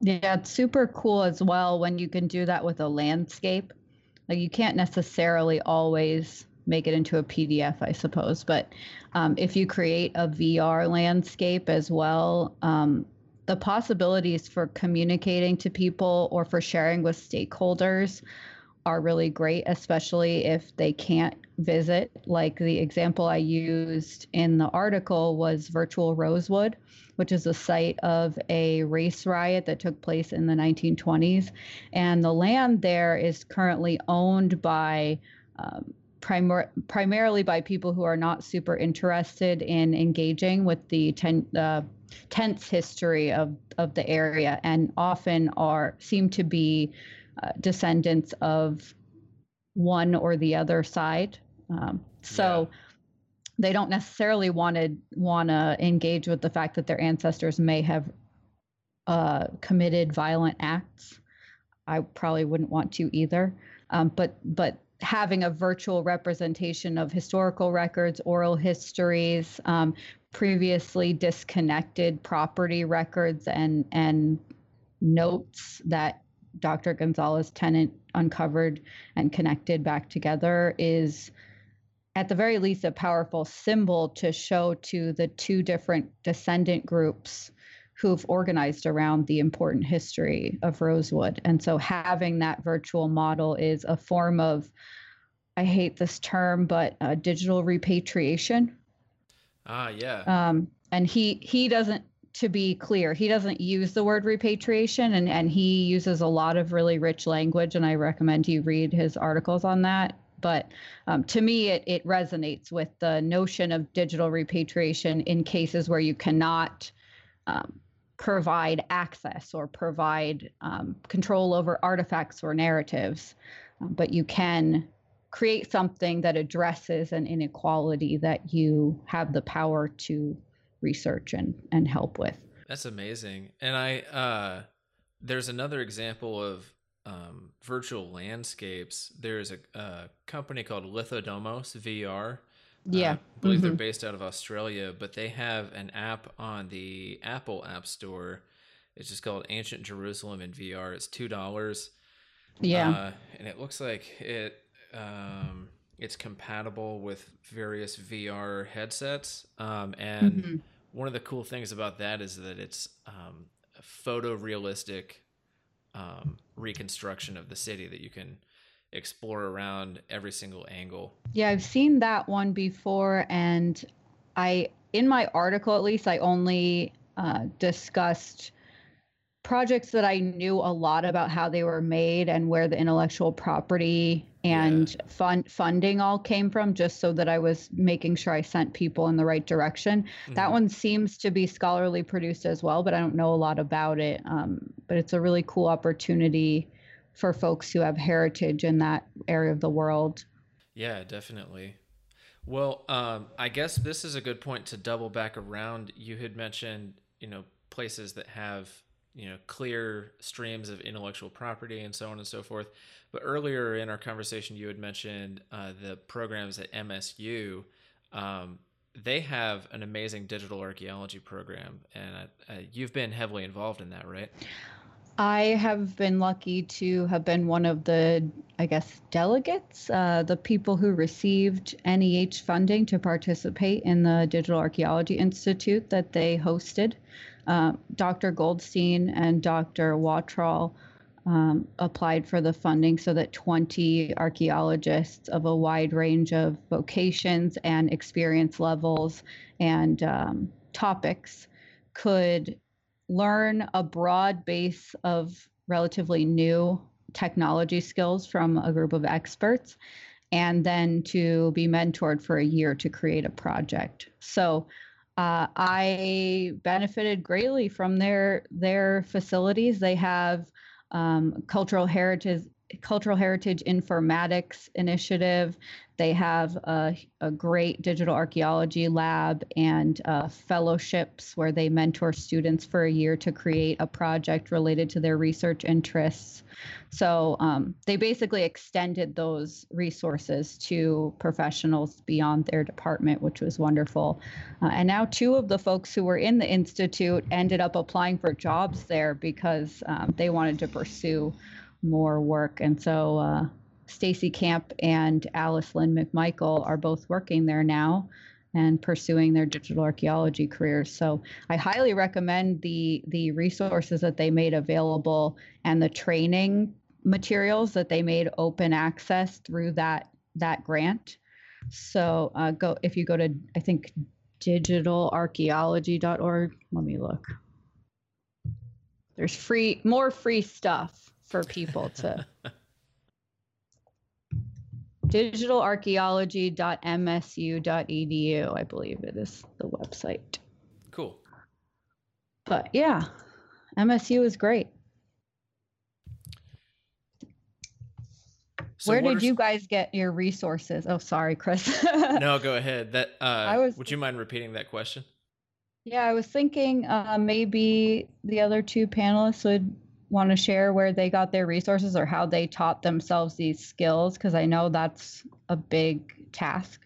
Yeah, it's super cool as well when you can do that with a landscape. Like you can't necessarily always make it into a P D F, I suppose. But um, if you create a V R landscape as well, um, the possibilities for communicating to people or for sharing with stakeholders are really great, especially if they can't visit. Like the example I used in the article was Virtual Rosewood, which is the site of a race riot that took place in the nineteen twenties. And the land there is currently owned by um, Primar- primarily by people who are not super interested in engaging with the ten- uh, tense history of, of the area, and often are seem to be uh, descendants of one or the other side. Um, so yeah. They don't necessarily want to want to engage with the fact that their ancestors may have uh, committed violent acts. I probably wouldn't want to either, um, but but. having a virtual representation of historical records, oral histories, um, previously disconnected property records and and notes that Doctor Gonzalez-Tennant uncovered and connected back together is, at the very least, a powerful symbol to show to the two different descendant groups who've organized around the important history of Rosewood. And so having that virtual model is a form of, I hate this term, but uh, digital repatriation. Ah, yeah. Um, and he he doesn't, to be clear, he doesn't use the word repatriation, and, and he uses a lot of really rich language, and I recommend you read his articles on that. But um, to me, it, it resonates with the notion of digital repatriation in cases where you cannot um, provide access or provide um, control over artifacts or narratives, um, but you can create something that addresses an inequality that you have the power to research and, and help with. That's amazing. And I uh, there's another example of Um, virtual landscapes. There's a, a company called Lithodomos V R. Yeah. Uh, I believe mm-hmm. they're based out of Australia, but they have an app on the Apple App Store. It's just called Ancient Jerusalem in V R. It's two dollars. Yeah. Uh, and it looks like it um, it's compatible with various V R headsets. Um, and mm-hmm. one of the cool things about that is that it's um, a photorealistic um, reconstruction of the city that you can explore around every single angle. Yeah, I've seen that one before. And I, in my article, at least, I only uh, discussed projects that I knew a lot about how they were made and where the intellectual property and yeah. fund, funding all came from, just so that I was making sure I sent people in the right direction. Mm-hmm. That one seems to be scholarly produced as well, but I don't know a lot about it. Um, but it's a really cool opportunity for folks who have heritage in that area of the world. Yeah, definitely. Well, um, I guess this is a good point to double back around. You had mentioned, you know, places that have you know, clear streams of intellectual property and so on and so forth. But earlier in our conversation, you had mentioned uh, the programs at M S U. Um, they have an amazing digital archaeology program, and uh, you've been heavily involved in that, right? I have been lucky to have been one of the, I guess, delegates, uh, the people who received N E H funding to participate in the Digital Archaeology Institute that they hosted. Uh, Doctor Goldstein and Doctor Watrall um, applied for the funding so that twenty archaeologists of a wide range of vocations and experience levels and um, topics could learn a broad base of relatively new technology skills from a group of experts, and then to be mentored for a year to create a project. So uh, I benefited greatly from their their facilities. They have um, cultural heritage cultural heritage informatics initiative. They have a, a great digital archaeology lab and uh, fellowships where they mentor students for a year to create a project related to their research interests. So um, they basically extended those resources to professionals beyond their department, which was wonderful. Uh, and now two of the folks who were in the institute ended up applying for jobs there because um, they wanted to pursue more work. And so uh, Stacy Camp and Alice Lynn McMichael are both working there now and pursuing their digital archaeology careers. So I highly recommend the the resources that they made available and the training materials that they made open access through that that grant. So uh, go if you go to, I think, digital archaeology dot org. Let me look. There's free more free stuff for people to digital archaeology dot m s u dot e d u, I believe it is the website. Cool. But yeah, M S U is great. So where did are... you guys get your resources? Oh, sorry, Chris. No, go ahead. That uh, I was... Would you mind repeating that question? Yeah, I was thinking uh, maybe the other two panelists would want to share where they got their resources or how they taught themselves these skills, because I know that's a big task.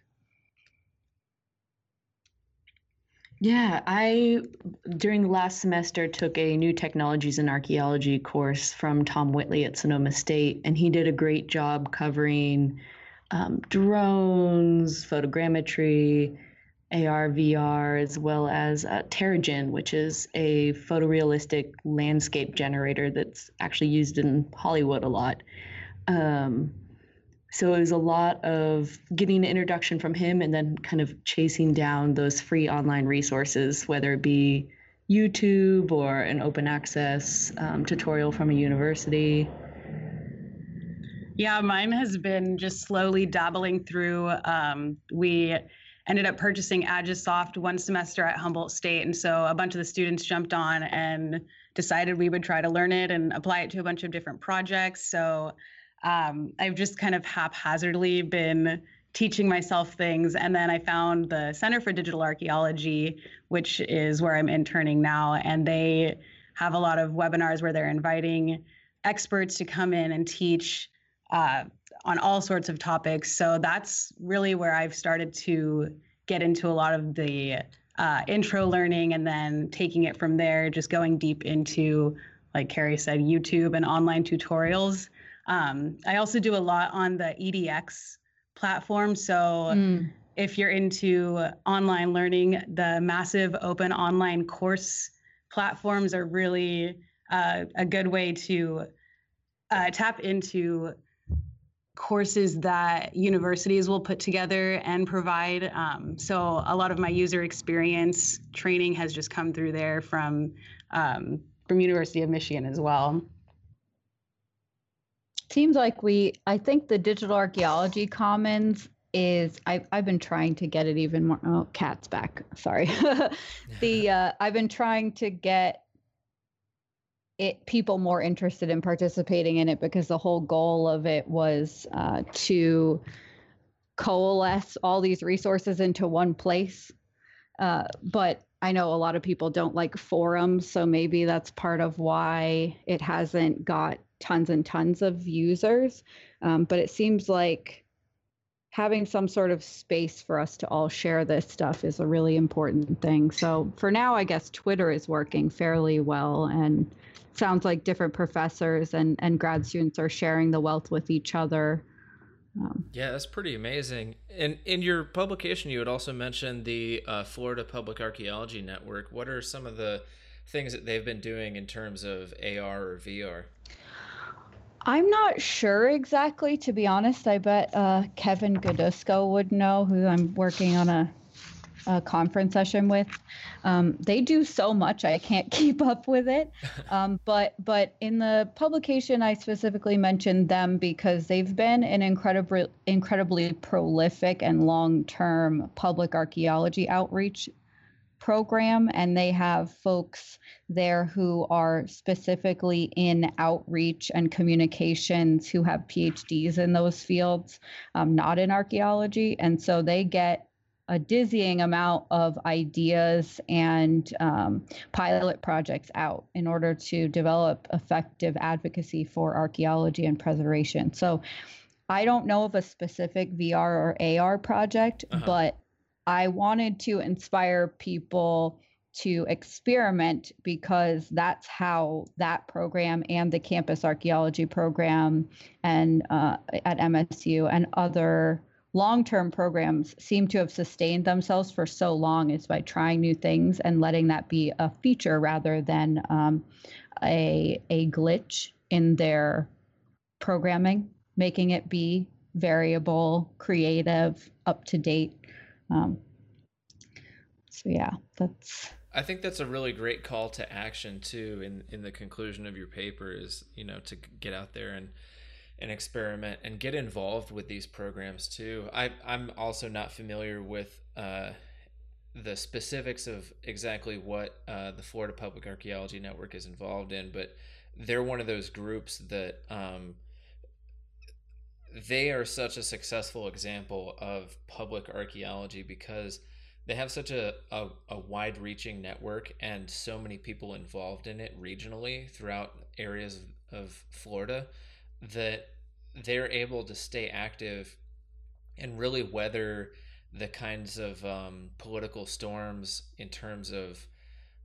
Yeah, I, during the last semester, took a New Technologies in Archaeology course from Tom Whitley at Sonoma State, and he did a great job covering um, drones, photogrammetry, A R, V R, as well as uh, TerraGen, which is a photorealistic landscape generator that's actually used in Hollywood a lot. Um, so it was a lot of getting an introduction from him and then kind of chasing down those free online resources, whether it be YouTube or an open access um, tutorial from a university. Yeah, mine has been just slowly dabbling through. Um, we ended up purchasing Agisoft one semester at Humboldt State. And so a bunch of the students jumped on and decided we would try to learn it and apply it to a bunch of different projects. So um, I've just kind of haphazardly been teaching myself things. And then I found the Center for Digital Archaeology, which is where I'm interning now. And they have a lot of webinars where they're inviting experts to come in and teach uh, on all sorts of topics. So that's really where I've started to get into a lot of the uh, intro learning and then taking it from there, just going deep into, like Carrie said, YouTube and online tutorials. Um, I also do a lot on the E D X platform. So mm. if you're into online learning, the massive open online course platforms are really uh, a good way to uh, tap into courses that universities will put together and provide. Um, so a lot of my user experience training has just come through there from um, from University of Michigan as well. Seems like we, I think the Digital Archaeology Commons is, I've, I've been trying to get it even more, oh, Kat's back, sorry. the uh, I've been trying to get it, people more interested in participating in it, because the whole goal of it was uh, to coalesce all these resources into one place. Uh, but I know a lot of people don't like forums, so maybe that's part of why it hasn't got tons and tons of users, um, but it seems like having some sort of space for us to all share this stuff is a really important thing. So for now, I guess Twitter is working fairly well, and sounds like different professors and, and grad students are sharing the wealth with each other. Um, yeah, that's pretty amazing. And in your publication, you had also mentioned the uh, Florida Public Archaeology Network. What are some of the things that they've been doing in terms of A R or V R? I'm not sure exactly, to be honest. I bet uh, Kevin Godusco would know, who I'm working on a, a conference session with. Um, they do so much, I can't keep up with it. Um, but but in the publication, I specifically mentioned them because they've been an incredibly, incredibly prolific and long-term public archaeology outreach program, and they have folks there who are specifically in outreach and communications who have P H Ds in those fields, um, not in archaeology. And so they get a dizzying amount of ideas and um, pilot projects out in order to develop effective advocacy for archaeology and preservation. So I don't know of a specific V R or A R project, uh-huh. but I wanted to inspire people to experiment, because that's how that program and the campus archaeology program and uh, at M S U and other long-term programs seem to have sustained themselves for so long, is by trying new things and letting that be a feature rather than um, a, a glitch in their programming, making it be variable, creative, up-to-date. Um, so yeah, that's, I think that's a really great call to action too, in, in the conclusion of your paper, is, you know, to get out there and, and experiment and get involved with these programs too. I, I'm also not familiar with, uh, the specifics of exactly what, uh, the Florida Public Archaeology Network is involved in, but they're one of those groups that, um, they are such a successful example of public archaeology because they have such a, a, a wide-reaching network and so many people involved in it regionally throughout areas of, of Florida, that they're able to stay active and really weather the kinds of um, political storms in terms of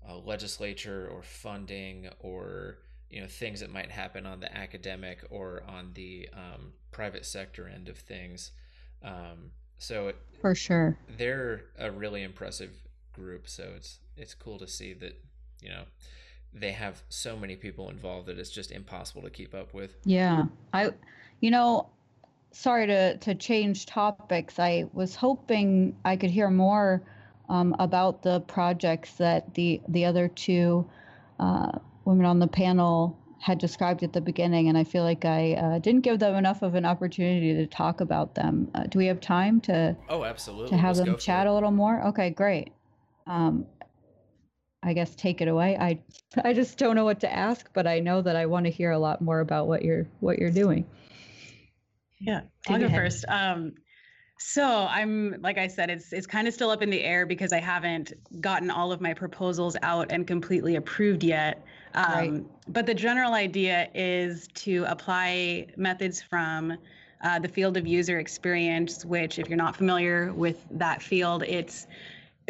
uh, legislature or funding, or you know, things that might happen on the academic or on the um, private sector end of things. Um, So for sure, they're a really impressive group. So it's it's cool to see that, you know, they have so many people involved that it's just impossible to keep up with. Yeah, I, you know, sorry to to change topics. I was hoping I could hear more um, about the projects that the the other two uh, women on the panel had described at the beginning, and I feel like I uh, didn't give them enough of an opportunity to talk about them. Uh, do we have time to? Oh, absolutely. To have Let's them chat it. a little more. Okay, great. Um, I guess take it away. I I just don't know what to ask, but I know that I want to hear a lot more about what you're what you're doing. Yeah, I'll go first. Um, so I'm, like I said, it's it's kind of still up in the air because I haven't gotten all of my proposals out and completely approved yet. Um, right. But the general idea is to apply methods from uh, the field of user experience, which, if you're not familiar with that field, it's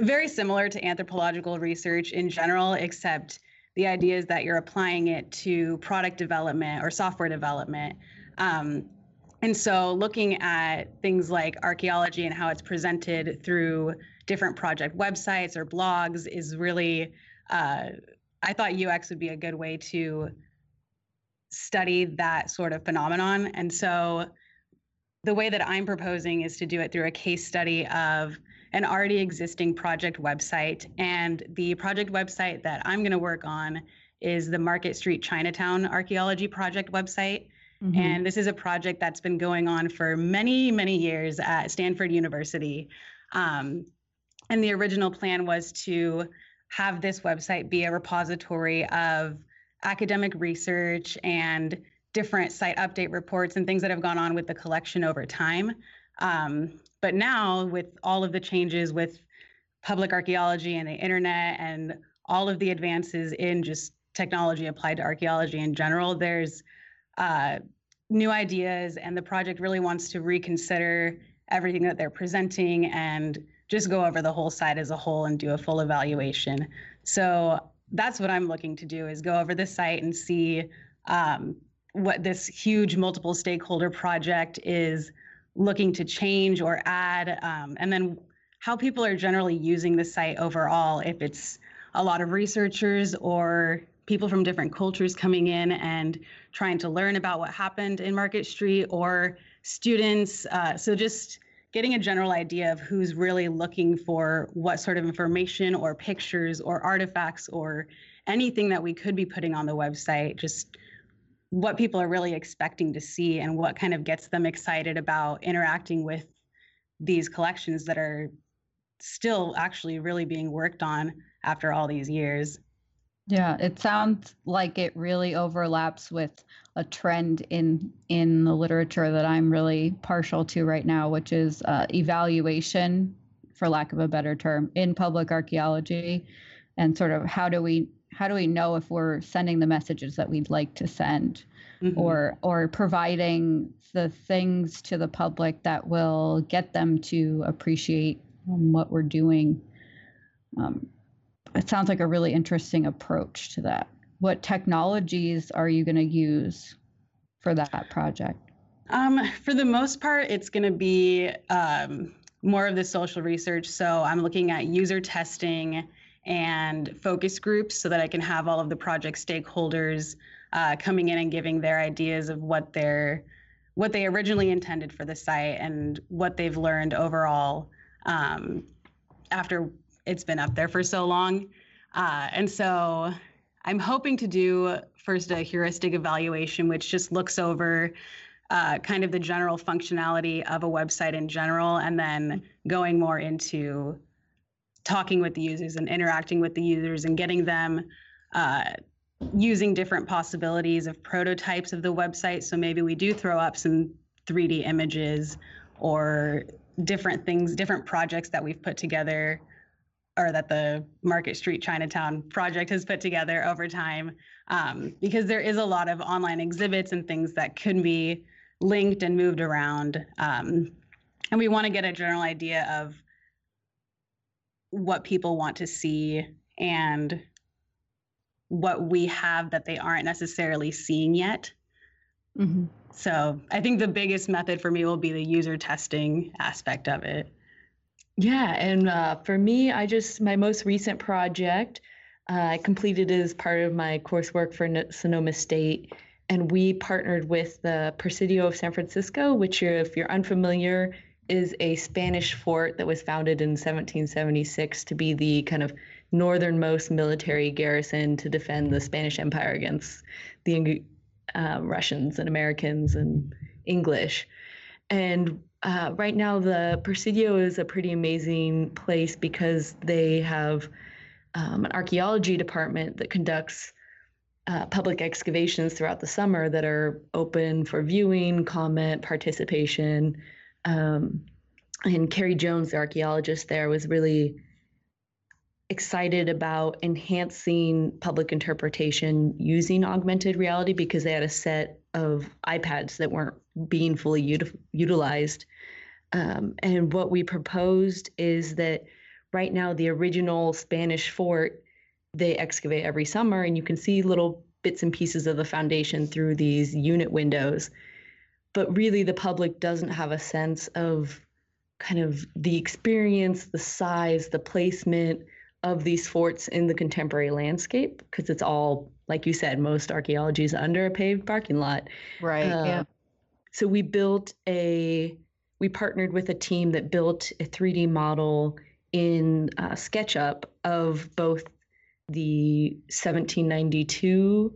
very similar to anthropological research in general, except the idea is that you're applying it to product development or software development. Um, And so looking at things like archaeology and how it's presented through different project websites or blogs is really, uh, I thought U X would be a good way to study that sort of phenomenon. And so the way that I'm proposing is to do it through a case study of an already existing project website. And the project website that I'm going to work on is the Market Street Chinatown Archaeology Project website. Mm-hmm. And this is a project that's been going on for many, many years at Stanford University. Um, and the original plan was to have this website be a repository of academic research and different site update reports and things that have gone on with the collection over time. Um, but now, with all of the changes with public archaeology and the internet and all of the advances in just technology applied to archaeology in general, there's Uh, new ideas, and the project really wants to reconsider everything that they're presenting and just go over the whole site as a whole and do a full evaluation. So that's what I'm looking to do, is go over the site and see um, what this huge multiple stakeholder project is looking to change or add, um, and then how people are generally using the site overall, if it's a lot of researchers or people from different cultures coming in and trying to learn about what happened in Market Street, or students. Uh, so just getting a general idea of who's really looking for what sort of information or pictures or artifacts or anything that we could be putting on the website, just what people are really expecting to see and what kind of gets them excited about interacting with these collections that are still actually really being worked on after all these years. Yeah, it sounds like it really overlaps with a trend in in the literature that I'm really partial to right now, which is uh, evaluation, for lack of a better term, in public archaeology, and sort of how do we how do we know if we're sending the messages that we'd like to send, mm-hmm. or or providing the things to the public that will get them to appreciate um, what we're doing. Um, It sounds like a really interesting approach to that. What technologies are you going to use for that project? Um, for the most part, it's going to be um, more of the social research. So I'm looking at user testing and focus groups so that I can have all of the project stakeholders uh, coming in and giving their ideas of what they're, what they originally intended for the site and what they've learned overall um, after it's been up there for so long. Uh, and so I'm hoping to do first a heuristic evaluation, which just looks over uh, kind of the general functionality of a website in general, and then going more into talking with the users and interacting with the users and getting them uh, using different possibilities of prototypes of the website. So maybe we do throw up some three D images or different things, different projects that we've put together, or that the Market Street Chinatown project has put together over time, um, because there is a lot of online exhibits and things that can be linked and moved around. Um, and we want to get a general idea of what people want to see and what we have that they aren't necessarily seeing yet. Mm-hmm. So I think the biggest method for me will be the user testing aspect of it. Yeah, and uh, for me, I just, my most recent project, uh, I completed as part of my coursework for Sonoma State, and we partnered with the Presidio of San Francisco, which you're, if you're unfamiliar, is a Spanish fort that was founded in seventeen seventy-six to be the kind of northernmost military garrison to defend the Spanish Empire against the uh, Russians and Americans and English. And uh, right now, the Presidio is a pretty amazing place because they have um, an archaeology department that conducts uh, public excavations throughout the summer that are open for viewing, comment, participation. Um, and Carrie Jones, the archaeologist there, was really excited about enhancing public interpretation using augmented reality because they had a set of iPads that weren't being fully util- utilized. Um, and what we proposed is that right now the original Spanish fort, they excavate every summer, and you can see little bits and pieces of the foundation through these unit windows. But really, the public doesn't have a sense of kind of the experience, the size, the placement of these forts in the contemporary landscape, because it's all, like you said, most archaeology is under a paved parking lot. Right. Uh, yeah. So we built a, we partnered with a team that built a three D model in uh, SketchUp of both the seventeen ninety-two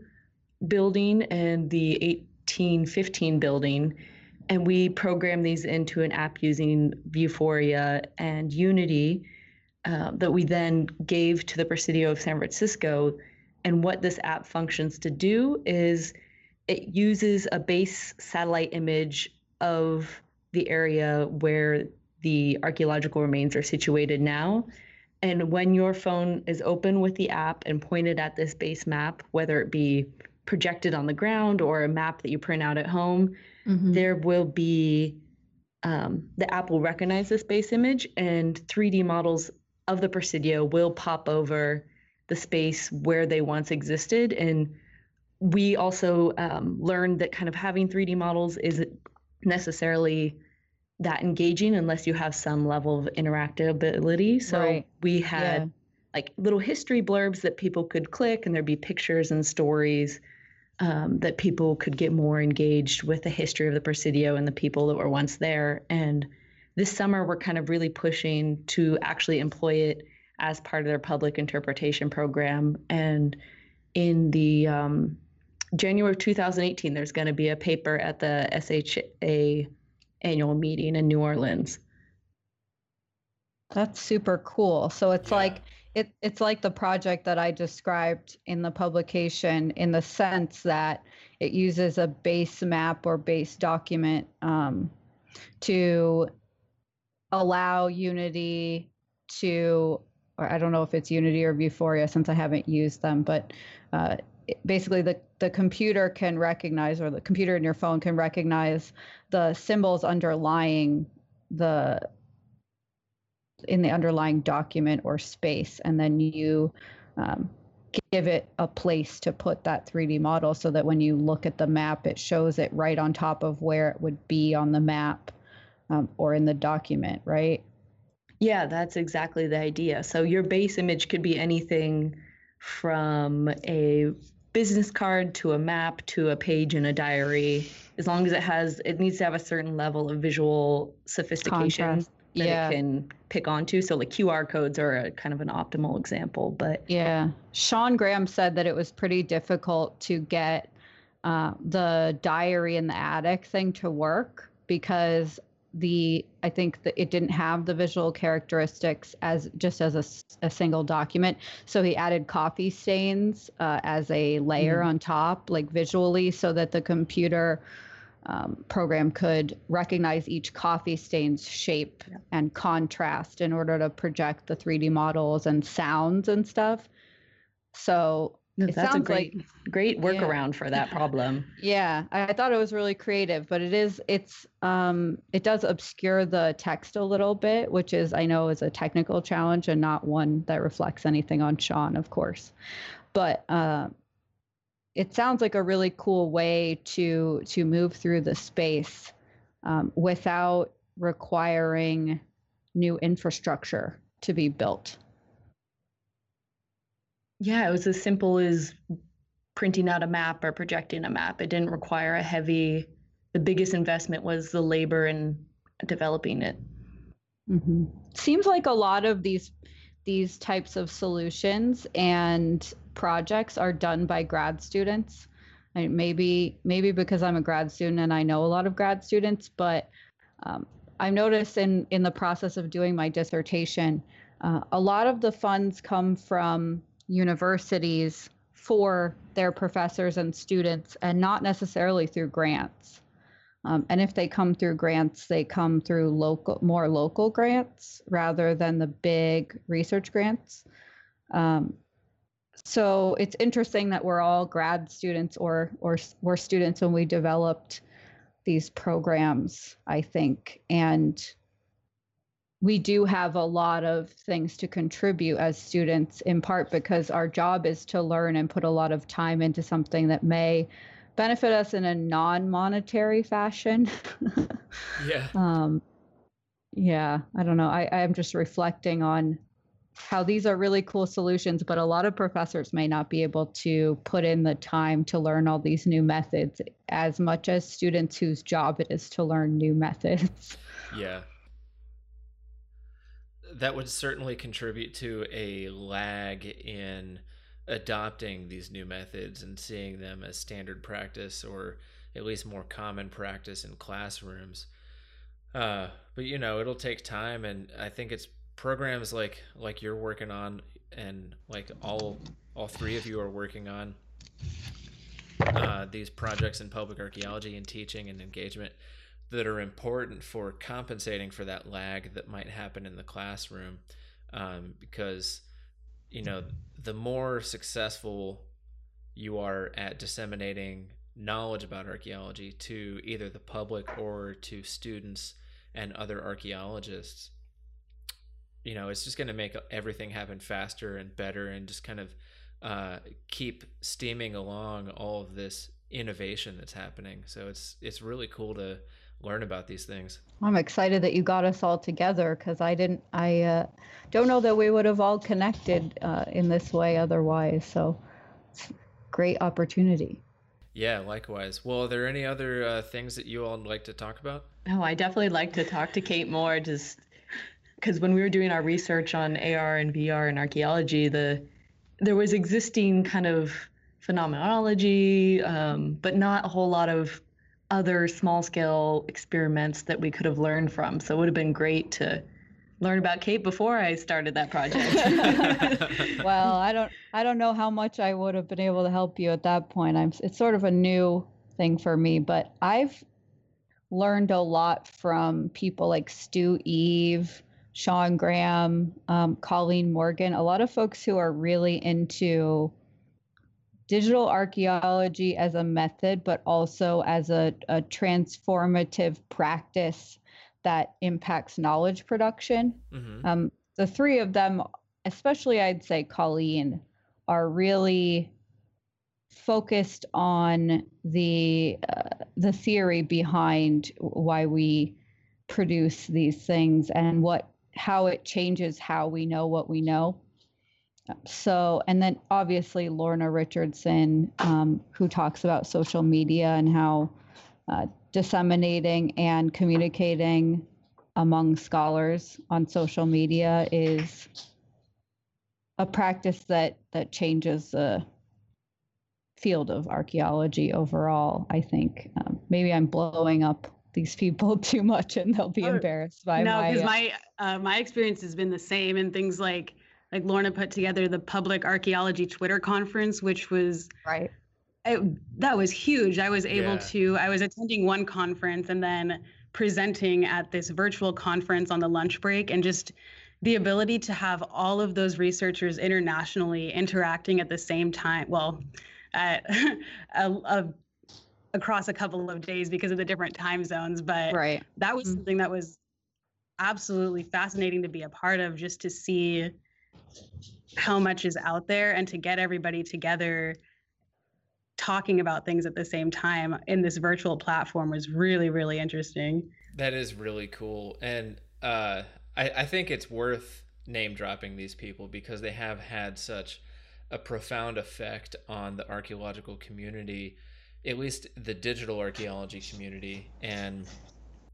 building and the eight. eighteen fifteen building, and we program these into an app using Vuforia and Unity uh, that we then gave to the Presidio of San Francisco. And what this app functions to do is it uses a base satellite image of the area where the archaeological remains are situated now. And when your phone is open with the app and pointed at this base map, whether it be projected on the ground or a map that you print out at home, mm-hmm. there will be, um, the app will recognize this base image, and three D models of the Presidio will pop over the space where they once existed. And we also um, learned that kind of having three D models isn't necessarily that engaging unless you have some level of interactability. So right. we had yeah. like little history blurbs that people could click, and there'd be pictures and stories. Um, that people could get more engaged with the history of the Presidio and the people that were once there. And this summer, we're kind of really pushing to actually employ it as part of their public interpretation program. And in the um, January of two thousand eighteen, there's going to be a paper at the S H A annual meeting in New Orleans. That's super cool. So it's yeah. like It, it's like the project that I described in the publication, in the sense that it uses a base map or base document um, to allow Unity to, or I don't know if it's Unity or Vuforia since I haven't used them, but uh, it, basically the, the computer can recognize, or the computer in your phone can recognize the symbols underlying the in the underlying document or space, and then you um, give it a place to put that three D model so that when you look at the map, it shows it right on top of where it would be on the map um, or in the document, right? Yeah, that's exactly the idea. So your base image could be anything from a business card to a map to a page in a diary, as long as it has, it needs to have a certain level of visual sophistication. Contrast. That yeah. it can pick onto. So like Q R codes are a kind of an optimal example, but yeah. Sean Graham said that it was pretty difficult to get uh, the diary in the attic thing to work because the, I think that it didn't have the visual characteristics as just as a, a single document. So he added coffee stains uh, as a layer mm-hmm. on top, like visually, so that the computer Um, program could recognize each coffee stain's shape yeah. and contrast in order to project the three D models and sounds and stuff. So no, it sounds great, like great workaround yeah. for that problem. yeah, I, I thought it was really creative, but it is it's um, it does obscure the text a little bit, which is I know is a technical challenge and not one that reflects anything on Sean, of course, but. Uh, it sounds like a really cool way to to move through the space um, without requiring new infrastructure to be built. Yeah, it was as simple as printing out a map or projecting a map. It didn't require a heavy, the biggest investment was the labor in developing it. Mm-hmm. Seems like a lot of these these types of solutions and projects are done by grad students. I mean, maybe maybe because I'm a grad student and I know a lot of grad students, but um, I've noticed in, in the process of doing my dissertation, uh, a lot of the funds come from universities for their professors and students and not necessarily through grants. Um, and if they come through grants, they come through local, more local grants rather than the big research grants. Um, so it's interesting that we're all grad students or, or were students when we developed these programs, I think. And we do have a lot of things to contribute as students, in part because our job is to learn and put a lot of time into something that may benefit us in a non-monetary fashion. Yeah. Um, yeah, I don't know. I, I'm just reflecting on how these are really cool solutions, but a lot of professors may not be able to put in the time to learn all these new methods as much as students whose job it is to learn new methods. Yeah. That would certainly contribute to a lag in adopting these new methods and seeing them as standard practice or at least more common practice in classrooms. Uh, but, you know, it'll take time. And I think it's programs like like you're working on and like all all three of you are working on, uh, these projects in public archaeology and teaching and engagement that are important for compensating for that lag that might happen in the classroom, um, because, you know, the more successful you are at disseminating knowledge about archaeology to either the public or to students and other archaeologists, you know, it's just going to make everything happen faster and better and just kind of uh, keep steaming along all of this innovation that's happening. So it's it's really cool to learn about these things. I'm excited that you got us all together, because I didn't, I uh, don't know that we would have all connected uh, in this way otherwise. So it's a great opportunity. Yeah, likewise. Well, are there any other uh, things that you all would like to talk about? Oh, I definitely like to talk to Kate more, just because when we were doing our research on A R and V R and archaeology, the there was existing kind of phenomenology, um, but not a whole lot of other small-scale experiments that we could have learned from. So it would have been great to learn about Kate before I started that project. Well, I don't, I don't know how much I would have been able to help you at that point. I'm, it's sort of a new thing for me, but I've learned a lot from people like Stu Eve, Sean Graham, um, Colleen Morgan, a lot of folks who are really into digital archaeology as a method, but also as a, a transformative practice that impacts knowledge production. Mm-hmm. Um, the three of them, especially I'd say Colleen, are really focused on the uh, the theory behind why we produce these things and what how it changes how we know what we know. So, and then obviously Lorna Richardson, um, who talks about social media and how uh, disseminating and communicating among scholars on social media is a practice that that changes the field of archaeology overall, I think. Um, maybe I'm blowing up these people too much and they'll be oh, embarrassed by no, my... No, because my, uh, my experience has been the same, and things like Like Lorna put together the Public Archaeology Twitter conference, which was right. I, that was huge. I was able yeah. to. I was attending one conference and then presenting at this virtual conference on the lunch break, and just the ability to have all of those researchers internationally interacting at the same time. Well, uh, a, a, across a couple of days because of the different time zones. But right. that was mm-hmm. something that was absolutely fascinating to be a part of, just to see how much is out there and to get everybody together talking about things at the same time in this virtual platform was really, really interesting. That is really cool. And uh, I, I think it's worth name dropping these people because they have had such a profound effect on the archaeological community, at least the digital archaeology community. And,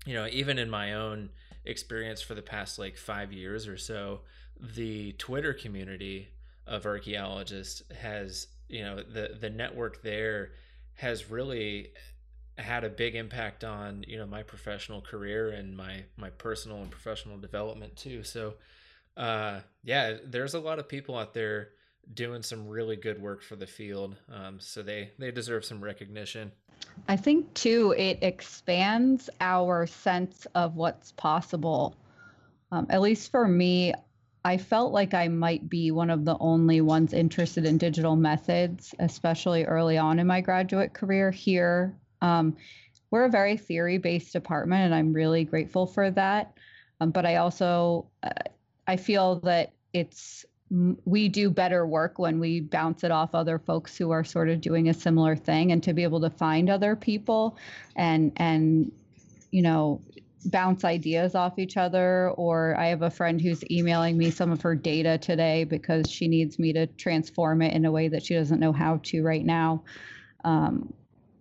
you know, even in my own experience for the past like five years or so, the Twitter community of archaeologists has, you know, the, the network there has really had a big impact on, you know, my professional career and my, my personal and professional development too. So, uh, yeah, there's a lot of people out there doing some really good work for the field. Um, so they, they deserve some recognition. I think too, it expands our sense of what's possible. Um, at least for me, I felt like I might be one of the only ones interested in digital methods, especially early on in my graduate career here. Um, we're a very theory-based department, and I'm really grateful for that. Um, but I also, uh, I feel that it's, we do better work when we bounce it off other folks who are sort of doing a similar thing, and to be able to find other people and, and, you know, bounce ideas off each other. Or I have a friend who's emailing me some of her data today because she needs me to transform it in a way that she doesn't know how to right now. Um,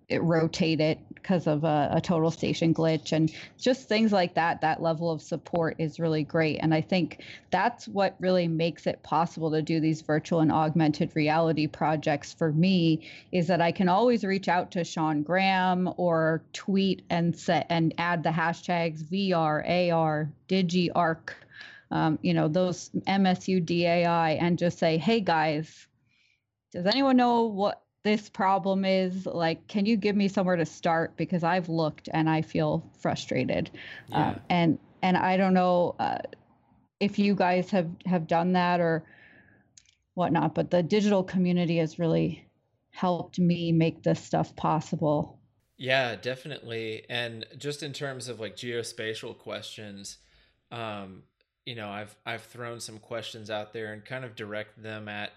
it rotate it because of a, a total station glitch, and just things like that, that level of support is really great. And I think that's what really makes it possible to do these virtual and augmented reality projects for me, is that I can always reach out to Sean Graham or tweet and set and add the hashtags V R, A R, DigiArc, um, you know, those M S U D A I, and just say, hey guys, does anyone know what this problem is? Like, can you give me somewhere to start? Because I've looked and I feel frustrated. Yeah. Um, and, and I don't know uh, if you guys have, have done that or whatnot, but the digital community has really helped me make this stuff possible. Yeah, definitely. And just in terms of like geospatial questions, um, you know, I've, I've thrown some questions out there and kind of direct them at,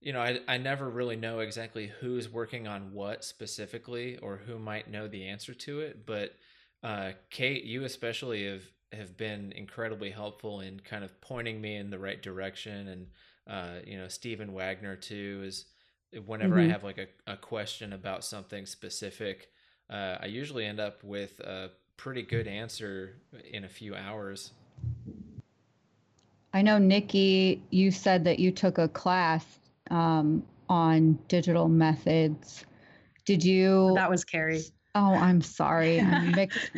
you know, I, I never really know exactly who's working on what specifically or who might know the answer to it. But uh, Kate, you especially have, have been incredibly helpful in kind of pointing me in the right direction. And, uh, you know, Stephen Wagner, too, is whenever mm-hmm. I have like a, a question about something specific, uh, I usually end up with a pretty good answer in a few hours. I know, Nikki, you said that you took a class um on digital methods. Did you? That was Carrie. Oh, I'm sorry. I'm mixed.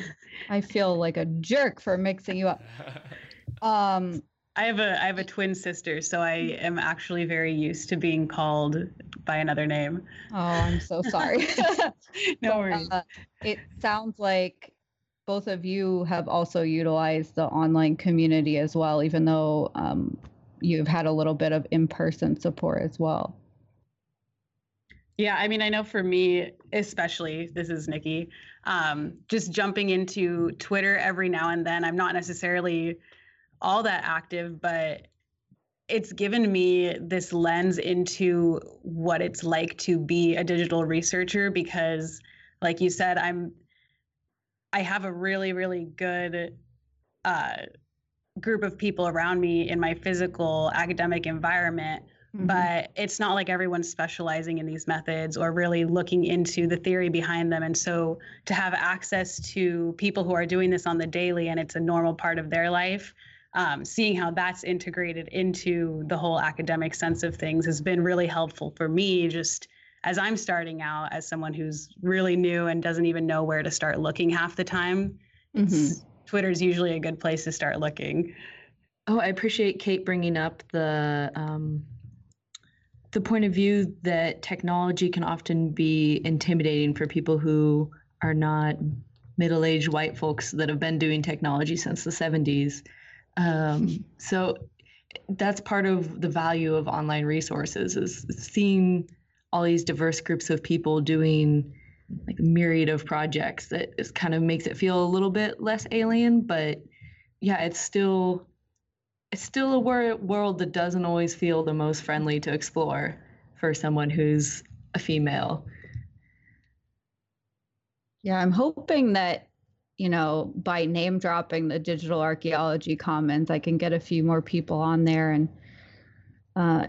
I feel like a jerk for mixing you up. Um I have a I have a twin sister, so I am actually very used to being called by another name. Oh, I'm so sorry. No worries. Uh, it sounds like both of you have also utilized the online community as well, even though um you've had a little bit of in-person support as well. Yeah, I mean, I know for me, especially, this is Nikki, um, just jumping into Twitter every now and then. I'm not necessarily all that active, but it's given me this lens into what it's like to be a digital researcher, because like you said, I'm, I have a really, really good, uh, group of people around me in my physical academic environment, mm-hmm. but it's not like everyone's specializing in these methods or really looking into the theory behind them. And so to have access to people who are doing this on the daily and it's a normal part of their life, um, seeing how that's integrated into the whole academic sense of things has been really helpful for me, just as I'm starting out as someone who's really new and doesn't even know where to start looking half the time. Mm-hmm. It's, Twitter is usually a good place to start looking. Oh, I appreciate Kate bringing up the um, the point of view that technology can often be intimidating for people who are not middle-aged white folks that have been doing technology since the seventies. Um, so that's part of the value of online resources, is seeing all these diverse groups of people doing like a myriad of projects that is kind of makes it feel a little bit less alien. But yeah, it's still, it's still a wor- world that doesn't always feel the most friendly to explore for someone who's a female. Yeah, I'm hoping that, you know, by name dropping the Digital Archaeology Commons, I can get a few more people on there. And uh,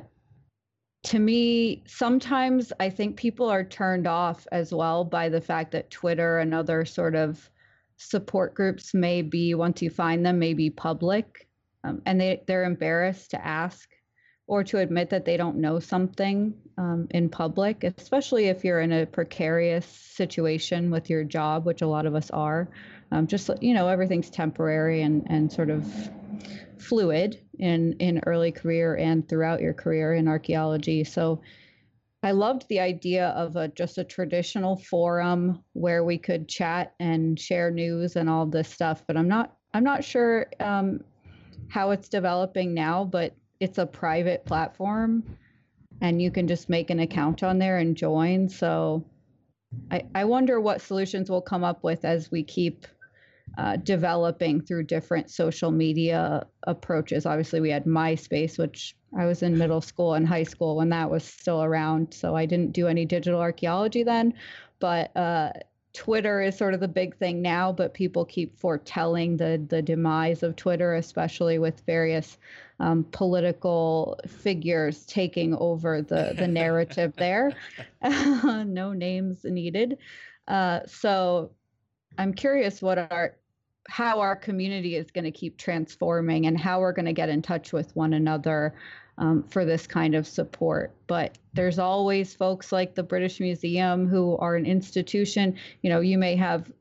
to me, sometimes I think people are turned off as well by the fact that Twitter and other sort of support groups may be, once you find them, may be public, um, and they, they're embarrassed to ask or to admit that they don't know something um, in public, especially if you're in a precarious situation with your job, which a lot of us are. Um, just, you know, everything's temporary and, and sort of fluid in, in early career and throughout your career in archaeology. So I loved the idea of a, just a traditional forum where we could chat and share news and all this stuff, but I'm not, I'm not sure um, how it's developing now, but it's a private platform and you can just make an account on there and join. So I, I wonder what solutions we'll come up with as we keep uh, developing through different social media approaches. Obviously we had MySpace, which I was in middle school and high school when that was still around. So I didn't do any digital archaeology then, but uh, Twitter is sort of the big thing now, but people keep foretelling the, the demise of Twitter, especially with various um, political figures taking over the, the narrative there. No names needed. Uh, so I'm curious what our, how our community is going to keep transforming and how we're going to get in touch with one another um, for this kind of support. But there's always folks like the British Museum who are an institution. You know, you may have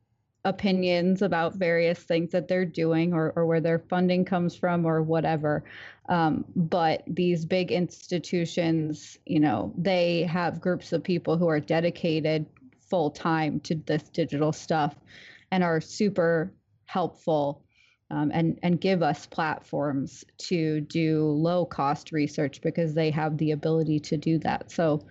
opinions about various things that they're doing or, or where their funding comes from or whatever. Um, but these big institutions, you know, they have groups of people who are dedicated full time to this digital stuff and are super helpful um, and, and give us platforms to do low cost research because they have the ability to do that. So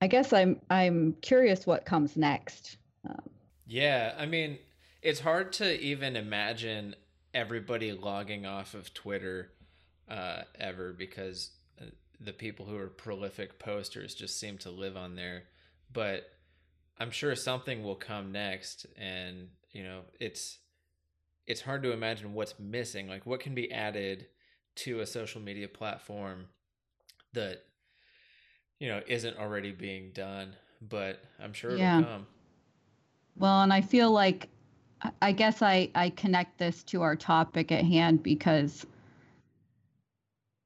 I guess I'm, I'm curious what comes next. Um, yeah. I mean, it's hard to even imagine everybody logging off of Twitter uh, ever, because the people who are prolific posters just seem to live on there, but I'm sure something will come next. And you know, it's it's hard to imagine what's missing. Like, what can be added to a social media platform that, you know, isn't already being done? But I'm sure yeah. it'll come. Well, and I feel like, I guess I, I connect this to our topic at hand because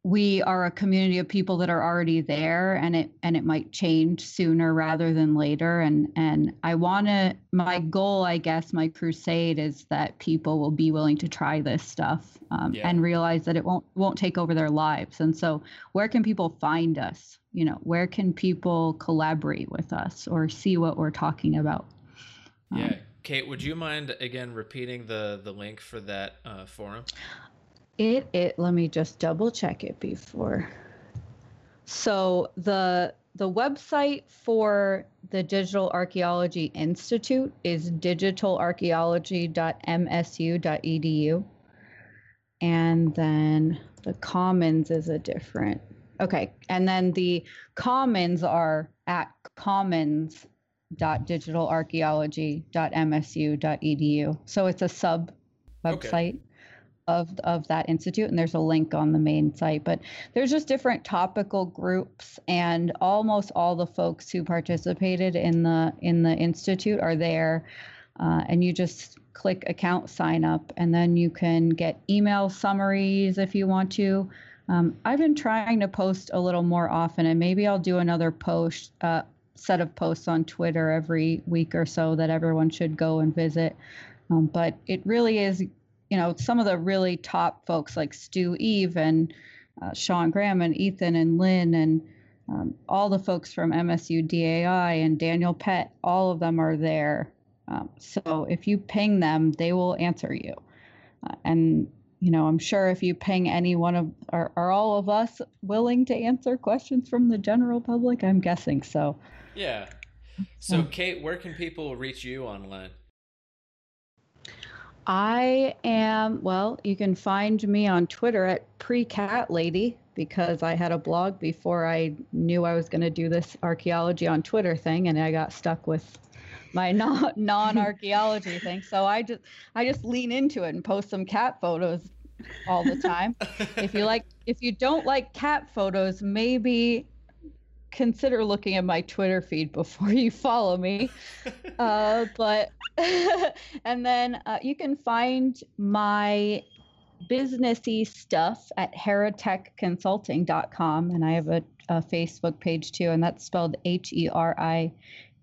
we are a community of people that are already there, and it and it might change sooner rather than later. And and I want to, my goal, I guess, my crusade is that people will be willing to try this stuff um, yeah. and realize that it won't won't take over their lives. And so, where can people find us? You know, where can people collaborate with us or see what we're talking about? Um, yeah, Kate, would you mind again repeating the the link for that uh, forum? It, it, let me just double check it before. So the, the website for the Digital Archaeology Institute is digital archaeology dot m s u dot e d u. And then the Commons is a different, okay. And then the Commons are at commons dot digital archaeology dot m s u dot e d u. So it's a sub website. Okay. of of that institute, and there's a link on the main site, but there's just different topical groups, and almost all the folks who participated in the in the institute are there, uh, and you just click account sign up, and then you can get email summaries if you want to. um, I've been trying to post a little more often, and maybe I'll do another post uh, set of posts on Twitter every week or so that everyone should go and visit. Um, but it really is, you know, some of the really top folks like Stu Eve and uh, Sean Graham and Ethan and Lynn and um, all the folks from M S U D A I and Daniel Pett, all of them are there. Um, so if you ping them, they will answer you. Uh, and, you know, I'm sure if you ping any one of, are, are all of us willing to answer questions from the general public? I'm guessing so. Yeah. So, Kate, where can people reach you online? I am, well, you can find me on Twitter at precatlady, because I had a blog before I knew I was going to do this archaeology on Twitter thing, and I got stuck with my non non-archaeology thing. So I just I just lean into it and post some cat photos all the time. If you like, if you don't like cat photos, maybe consider looking at my Twitter feed before you follow me. Uh, but and then uh, you can find my businessy stuff at heritech consulting dot com, and I have a, a Facebook page too, and that's spelled H E R I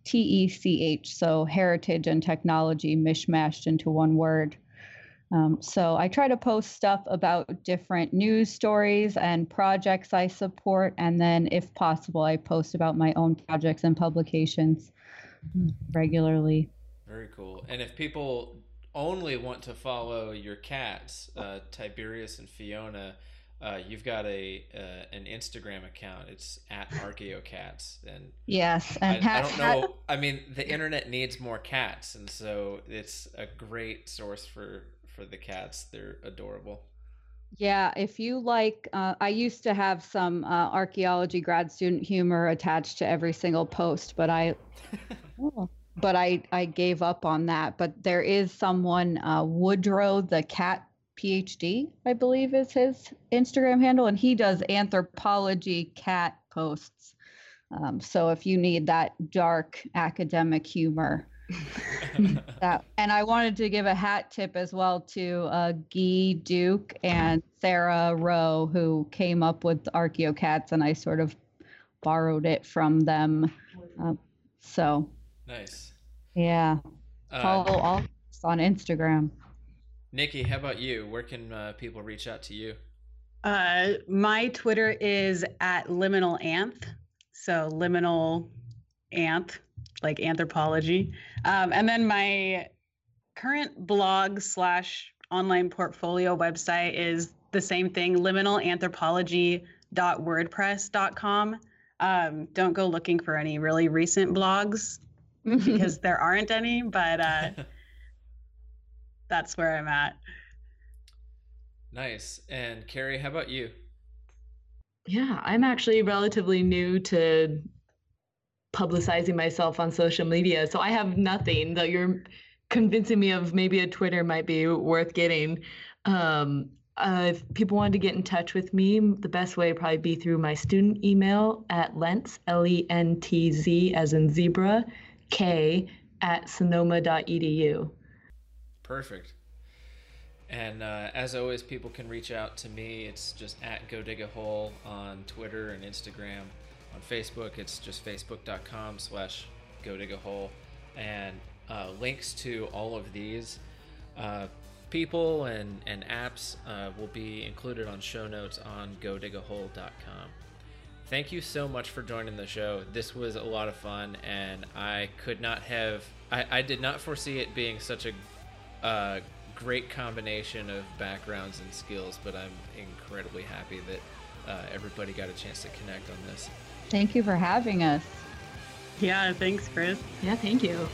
T E C H, so heritage and technology mishmashed into one word. Um, so I try to post stuff about different news stories and projects I support, and then if possible I post about my own projects and publications regularly. Very cool. And if people only want to follow your cats, uh, Tiberius and Fiona, uh, you've got a uh, an Instagram account. It's at ArchaeoCats. And yes, and I, ha- I don't know. Ha- I mean, the internet needs more cats, and so it's a great source for for the cats. They're adorable. Yeah, if you like, uh, I used to have some uh, archaeology grad student humor attached to every single post, but I. oh. But I, I gave up on that. But there is someone, uh, Woodrow the Cat PhD, I believe is his Instagram handle. And he does anthropology cat posts. Um, so if you need that dark academic humor. that, and I wanted to give a hat tip as well to uh, Guy Duke and Sarah Rowe, who came up with ArchaeoCats. And I sort of borrowed it from them. Um, so... Nice. Yeah. Follow uh, all on Instagram. Nikki, how about you? Where can uh, people reach out to you? Uh, my Twitter is at liminalanth. So liminal anth, like anthropology. Um, and then my current blog slash online portfolio website is the same thing, liminalanthropology dot wordpress dot com. Um, don't go looking for any really recent blogs, because there aren't any, but uh, that's where I'm at. Nice. And Carrie, how about you? Yeah, I'm actually relatively new to publicizing myself on social media, so I have nothing, though you're convincing me of maybe a Twitter might be worth getting. Um, uh, if people wanted to get in touch with me, the best way would probably be through my student email at Lentz, L E N T Z as in zebra, K at sonoma dot e d u. Perfect. And uh, as always, people can reach out to me. It's just at Go Dig a Hole on Twitter and Instagram. On Facebook, it's just facebook dot com slash Go Dig a Hole. And uh, links to all of these uh, people and, and apps uh, will be included on show notes on go dig a hole dot com. Thank you so much for joining the show. This was a lot of fun, and I could not have... I, I did not foresee it being such a uh, great combination of backgrounds and skills, but I'm incredibly happy that uh, everybody got a chance to connect on this. Thank you for having us. Yeah, thanks, Chris. Yeah, thank you.